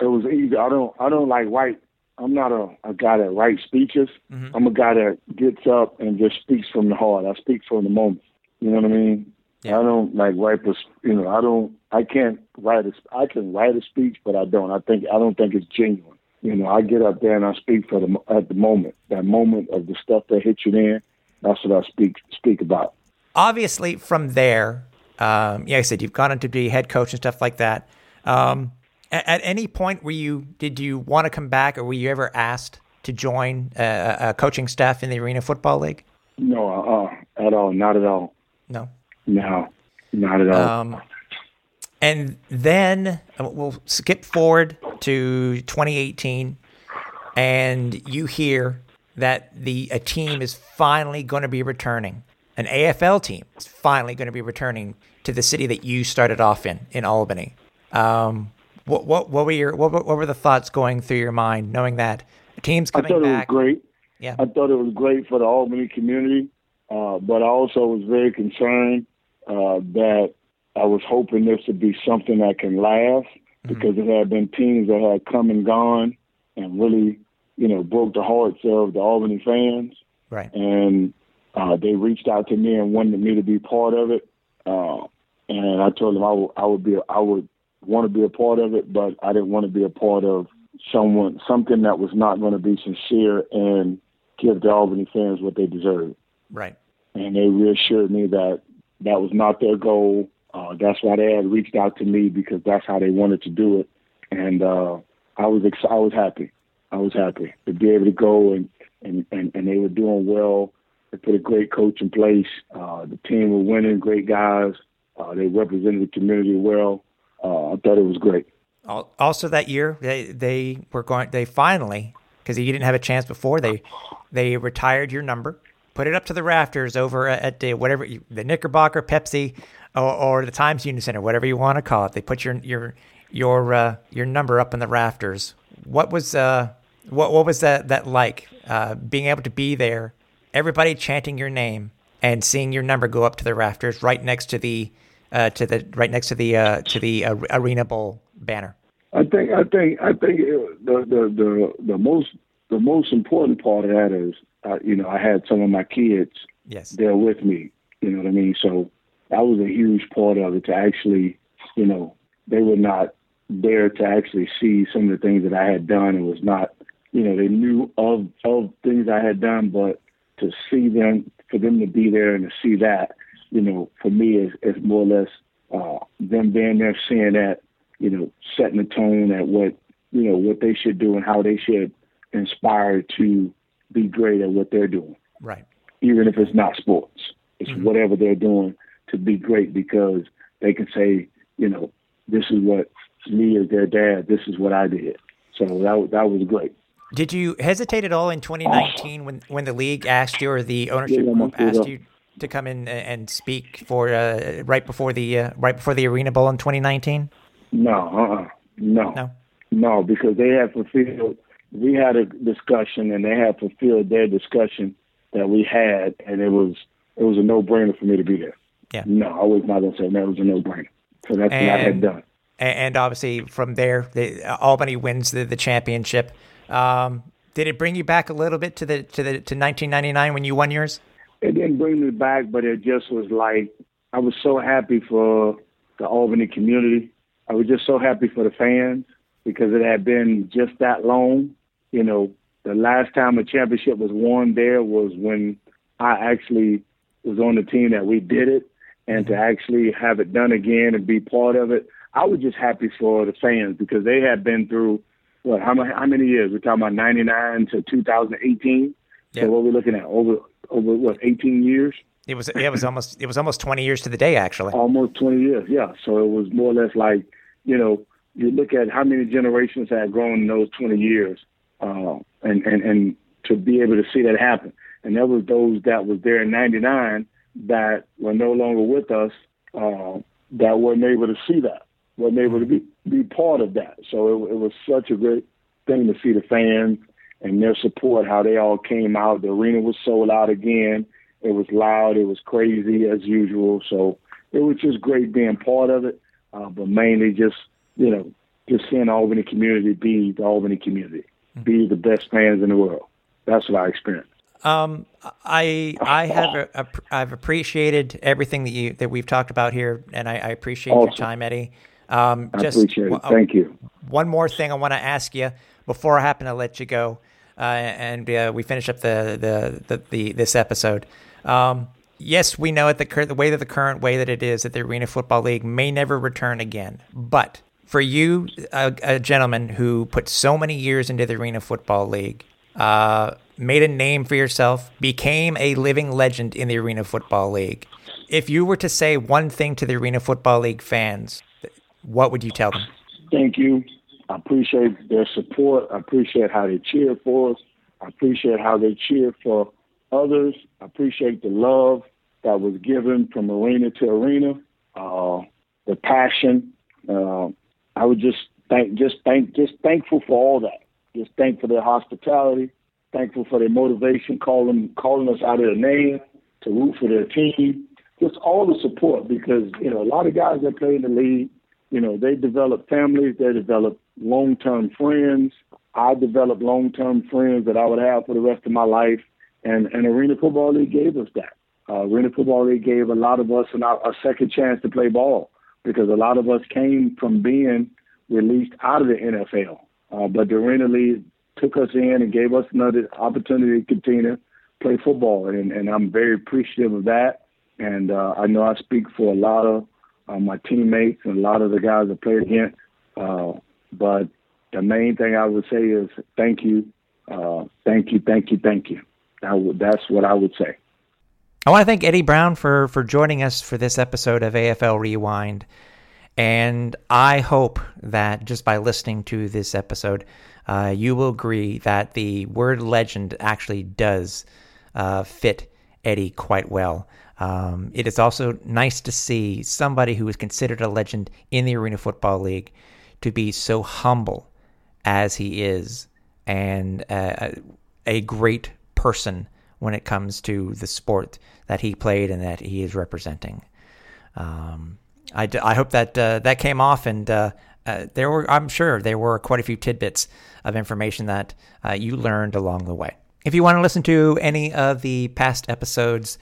It was easy. I don't I don't like write. I'm not a, a guy that writes speeches. Mm-hmm. I'm a guy that gets up and just speaks from the heart. I speak from the moment. You know what I mean? Yeah. I don't like write. You know, I don't. I can't write. A, I can write a speech, but I don't. I think I don't think it's genuine. You know, I get up there and I speak for the at the moment, that moment of the stuff that hits you there. That's what I speak speak about. Obviously, from there, um, yeah, like I said, you've gone on to be head coach and stuff like that. Um, at, at any point, were you did you want to come back, or were you ever asked to join a, a coaching staff in the Arena Football League? No, uh, at all, not at all. No, no, not at all. Um, And then we'll skip forward to twenty eighteen, and you hear that the a team is finally going to be returning. An A F L team is finally going to be returning to the city that you started off in, in Albany. Um, what, what, what were your what, what were the thoughts going through your mind, knowing that a team's coming back? I thought back. It was great. Yeah, I thought it was great for the Albany community, uh, but I also was very concerned uh, that. I was hoping this would be something that can last because mm-hmm. there had been teams that had come and gone and really, you know, broke the hearts of the Albany fans. Right. And uh, they reached out to me and wanted me to be part of it. Uh, And I told him I would, I would be, I would want to be a part of it, but I didn't want to be a part of someone, something that was not going to be sincere and give the Albany fans what they deserved. Right. And they reassured me that that was not their goal. Uh, that's why they had reached out to me, because that's how they wanted to do it. And uh, I was, ex- I was happy. I was happy to be able to go, and, and, and, and they were doing well. They put a great coach in place. Uh, the team were winning, great guys. Uh, they represented the community well. Uh, I thought it was great. Also that year, they, they were going, they finally, because you didn't have a chance before, they they retired your number, put it up to the rafters over at the, whatever, the Knickerbocker, Pepsi, or, or the Times Union Center, whatever you want to call it. They put your your your uh, your number up in the rafters. What was uh what what was that that like? Uh, being able to be there, everybody chanting your name and seeing your number go up to the rafters right next to the uh, to the right next to the uh, to the uh, Arena Bowl banner. I think I think I think it, the, the the the most the most important part of that is uh, you know, I had some of my kids yes. there with me. You know what I mean? So that was a huge part of it, to actually, you know, they were not there to actually see some of the things that I had done. It was not, you know, they knew of of things I had done, but to see them, for them to be there and to see that, you know, for me is is more or less uh, them being there, seeing that. You know, setting the tone at what, you know, what they should do and how they should inspire to be great at what they're doing. Right. Even if it's not sports, it's mm-hmm. whatever they're doing to be great, because they can say, you know, this is what me as their dad, this is what I did. So that that was great. Did you hesitate at all in twenty nineteen uh, when, when the league asked you, or the ownership yeah, group asked up. you to come in and speak for uh, right before the uh, right before the Arena Bowl in twenty nineteen? No, uh-uh, no, no, no, because they had fulfilled, we had a discussion and they had fulfilled their discussion that we had, and it was, it was a no-brainer for me to be there. Yeah. No, I was not going to say that. It was a no-brainer. So that's and, what I had done. And obviously from there, they, Albany wins the, the championship. Um, did it bring you back a little bit to the, to the, to nineteen ninety-nine when you won yours? It didn't bring me back, but it just was like, I was so happy for the Albany community. I was just so happy for the fans, because it had been just that long. You know, the last time a championship was won there was when I actually was on the team that we did it, and to actually have it done again and be part of it, I was just happy for the fans, because they had been through, what, how many, how many years? We're talking about ninety-nine to two thousand eighteen. Yeah. So what we're looking at, over, over what, eighteen years? It was it was almost it was almost twenty years to the day, actually. Almost twenty years, yeah. So it was more or less like, you know, you look at how many generations had grown in those twenty years, uh, and, and, and to be able to see that happen. And there was those that was there in ninety-nine that were no longer with us, uh, that weren't able to see that, weren't able to be, be part of that. So it, it was such a great thing to see the fans and their support, how they all came out. The arena was sold out again. It was loud. It was crazy as usual. So it was just great being part of it, uh, but mainly just, you know, just seeing the Albany community be the Albany community, be the best fans in the world. That's what I experienced. Um, I I have a, a, I've appreciated everything that you that we've talked about here, and I, I appreciate awesome. your time, Eddie. Um, I just, appreciate it. Thank uh, you. One more thing I want to ask you before I happen to let you go, uh, and uh, we finish up the the, the, the this episode. Um, yes, we know at the, cur- the way that the current way that it is that the Arena Football League may never return again. But for you, a, a gentleman who put so many years into the Arena Football League, uh, made a name for yourself, became a living legend in the Arena Football League. If you were to say one thing to the Arena Football League fans, what would you tell them? Thank you. I appreciate their support. I appreciate how they cheer for us. I appreciate how they cheer for others. I appreciate the love that was given from arena to arena, uh, the passion. Uh, I would just thank, just thank, just thankful for all that. Just thankful for their hospitality. Thankful for their motivation, calling calling us out of their name to root for their team. Just all the support, because you know a lot of guys that play in the league, you know they develop families, they develop long term friends. I developed long term friends that I would have for the rest of my life. And, and Arena Football League gave us that. Uh, Arena Football League gave a lot of us an, a second chance to play ball because a lot of us came from being released out of the N F L. Uh, but the Arena League took us in and gave us another opportunity to continue to play football. And, and I'm very appreciative of that. And uh, I know I speak for a lot of uh, my teammates and a lot of the guys I played against. Uh, but the main thing I would say is thank you, uh, thank you, thank you, thank you. That would, that's what I would say. I want to thank Eddie Brown for, for joining us for this episode of A F L Rewind. And I hope that just by listening to this episode, uh, you will agree that the word legend actually does uh, fit Eddie quite well. Um, it is also nice to see somebody who is considered a legend in the Arena Football League to be so humble as he is and uh, a great person when it comes to the sport that he played and that he is representing. Um, I, d- I hope that uh, that came off, and uh, uh, there were, I'm sure there were quite a few tidbits of information that uh, you learned along the way. If you want to listen to any of the past episodes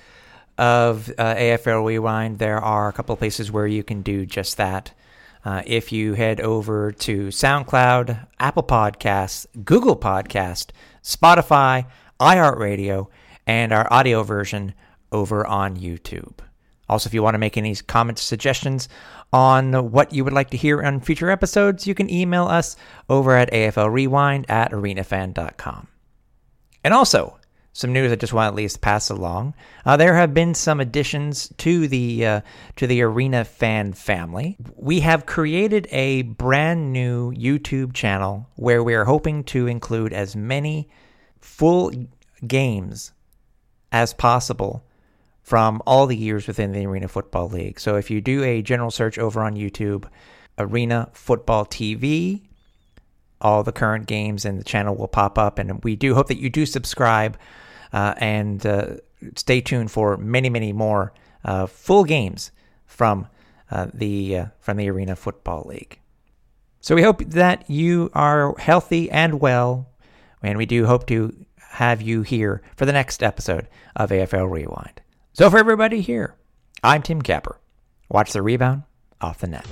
of uh, A F L Rewind, there are a couple of places where you can do just that. Uh, if you head over to SoundCloud, Apple Podcasts, Google Podcasts, Spotify, iHeartRadio, and our audio version over on YouTube. Also, if you want to make any comments, suggestions on what you would like to hear on future episodes, you can email us over at A F L Rewind at arena fan dot com. And also, some news I just want to at least pass along. Uh, there have been some additions to the uh, to the Arena Fan family. We have created a brand new YouTube channel where we are hoping to include as many full games as possible from all the years within the Arena Football League. So if you do a general search over on YouTube, Arena Football T V, all the current games and the channel will pop up. And we do hope that you do subscribe uh, and uh, stay tuned for many, many more uh, full games from uh, the uh, from the Arena Football League. So we hope that you are healthy and well, and we do hope to have you here for the next episode of A F L Rewind. So for everybody here, I'm Tim Capper. Watch the rebound off the net.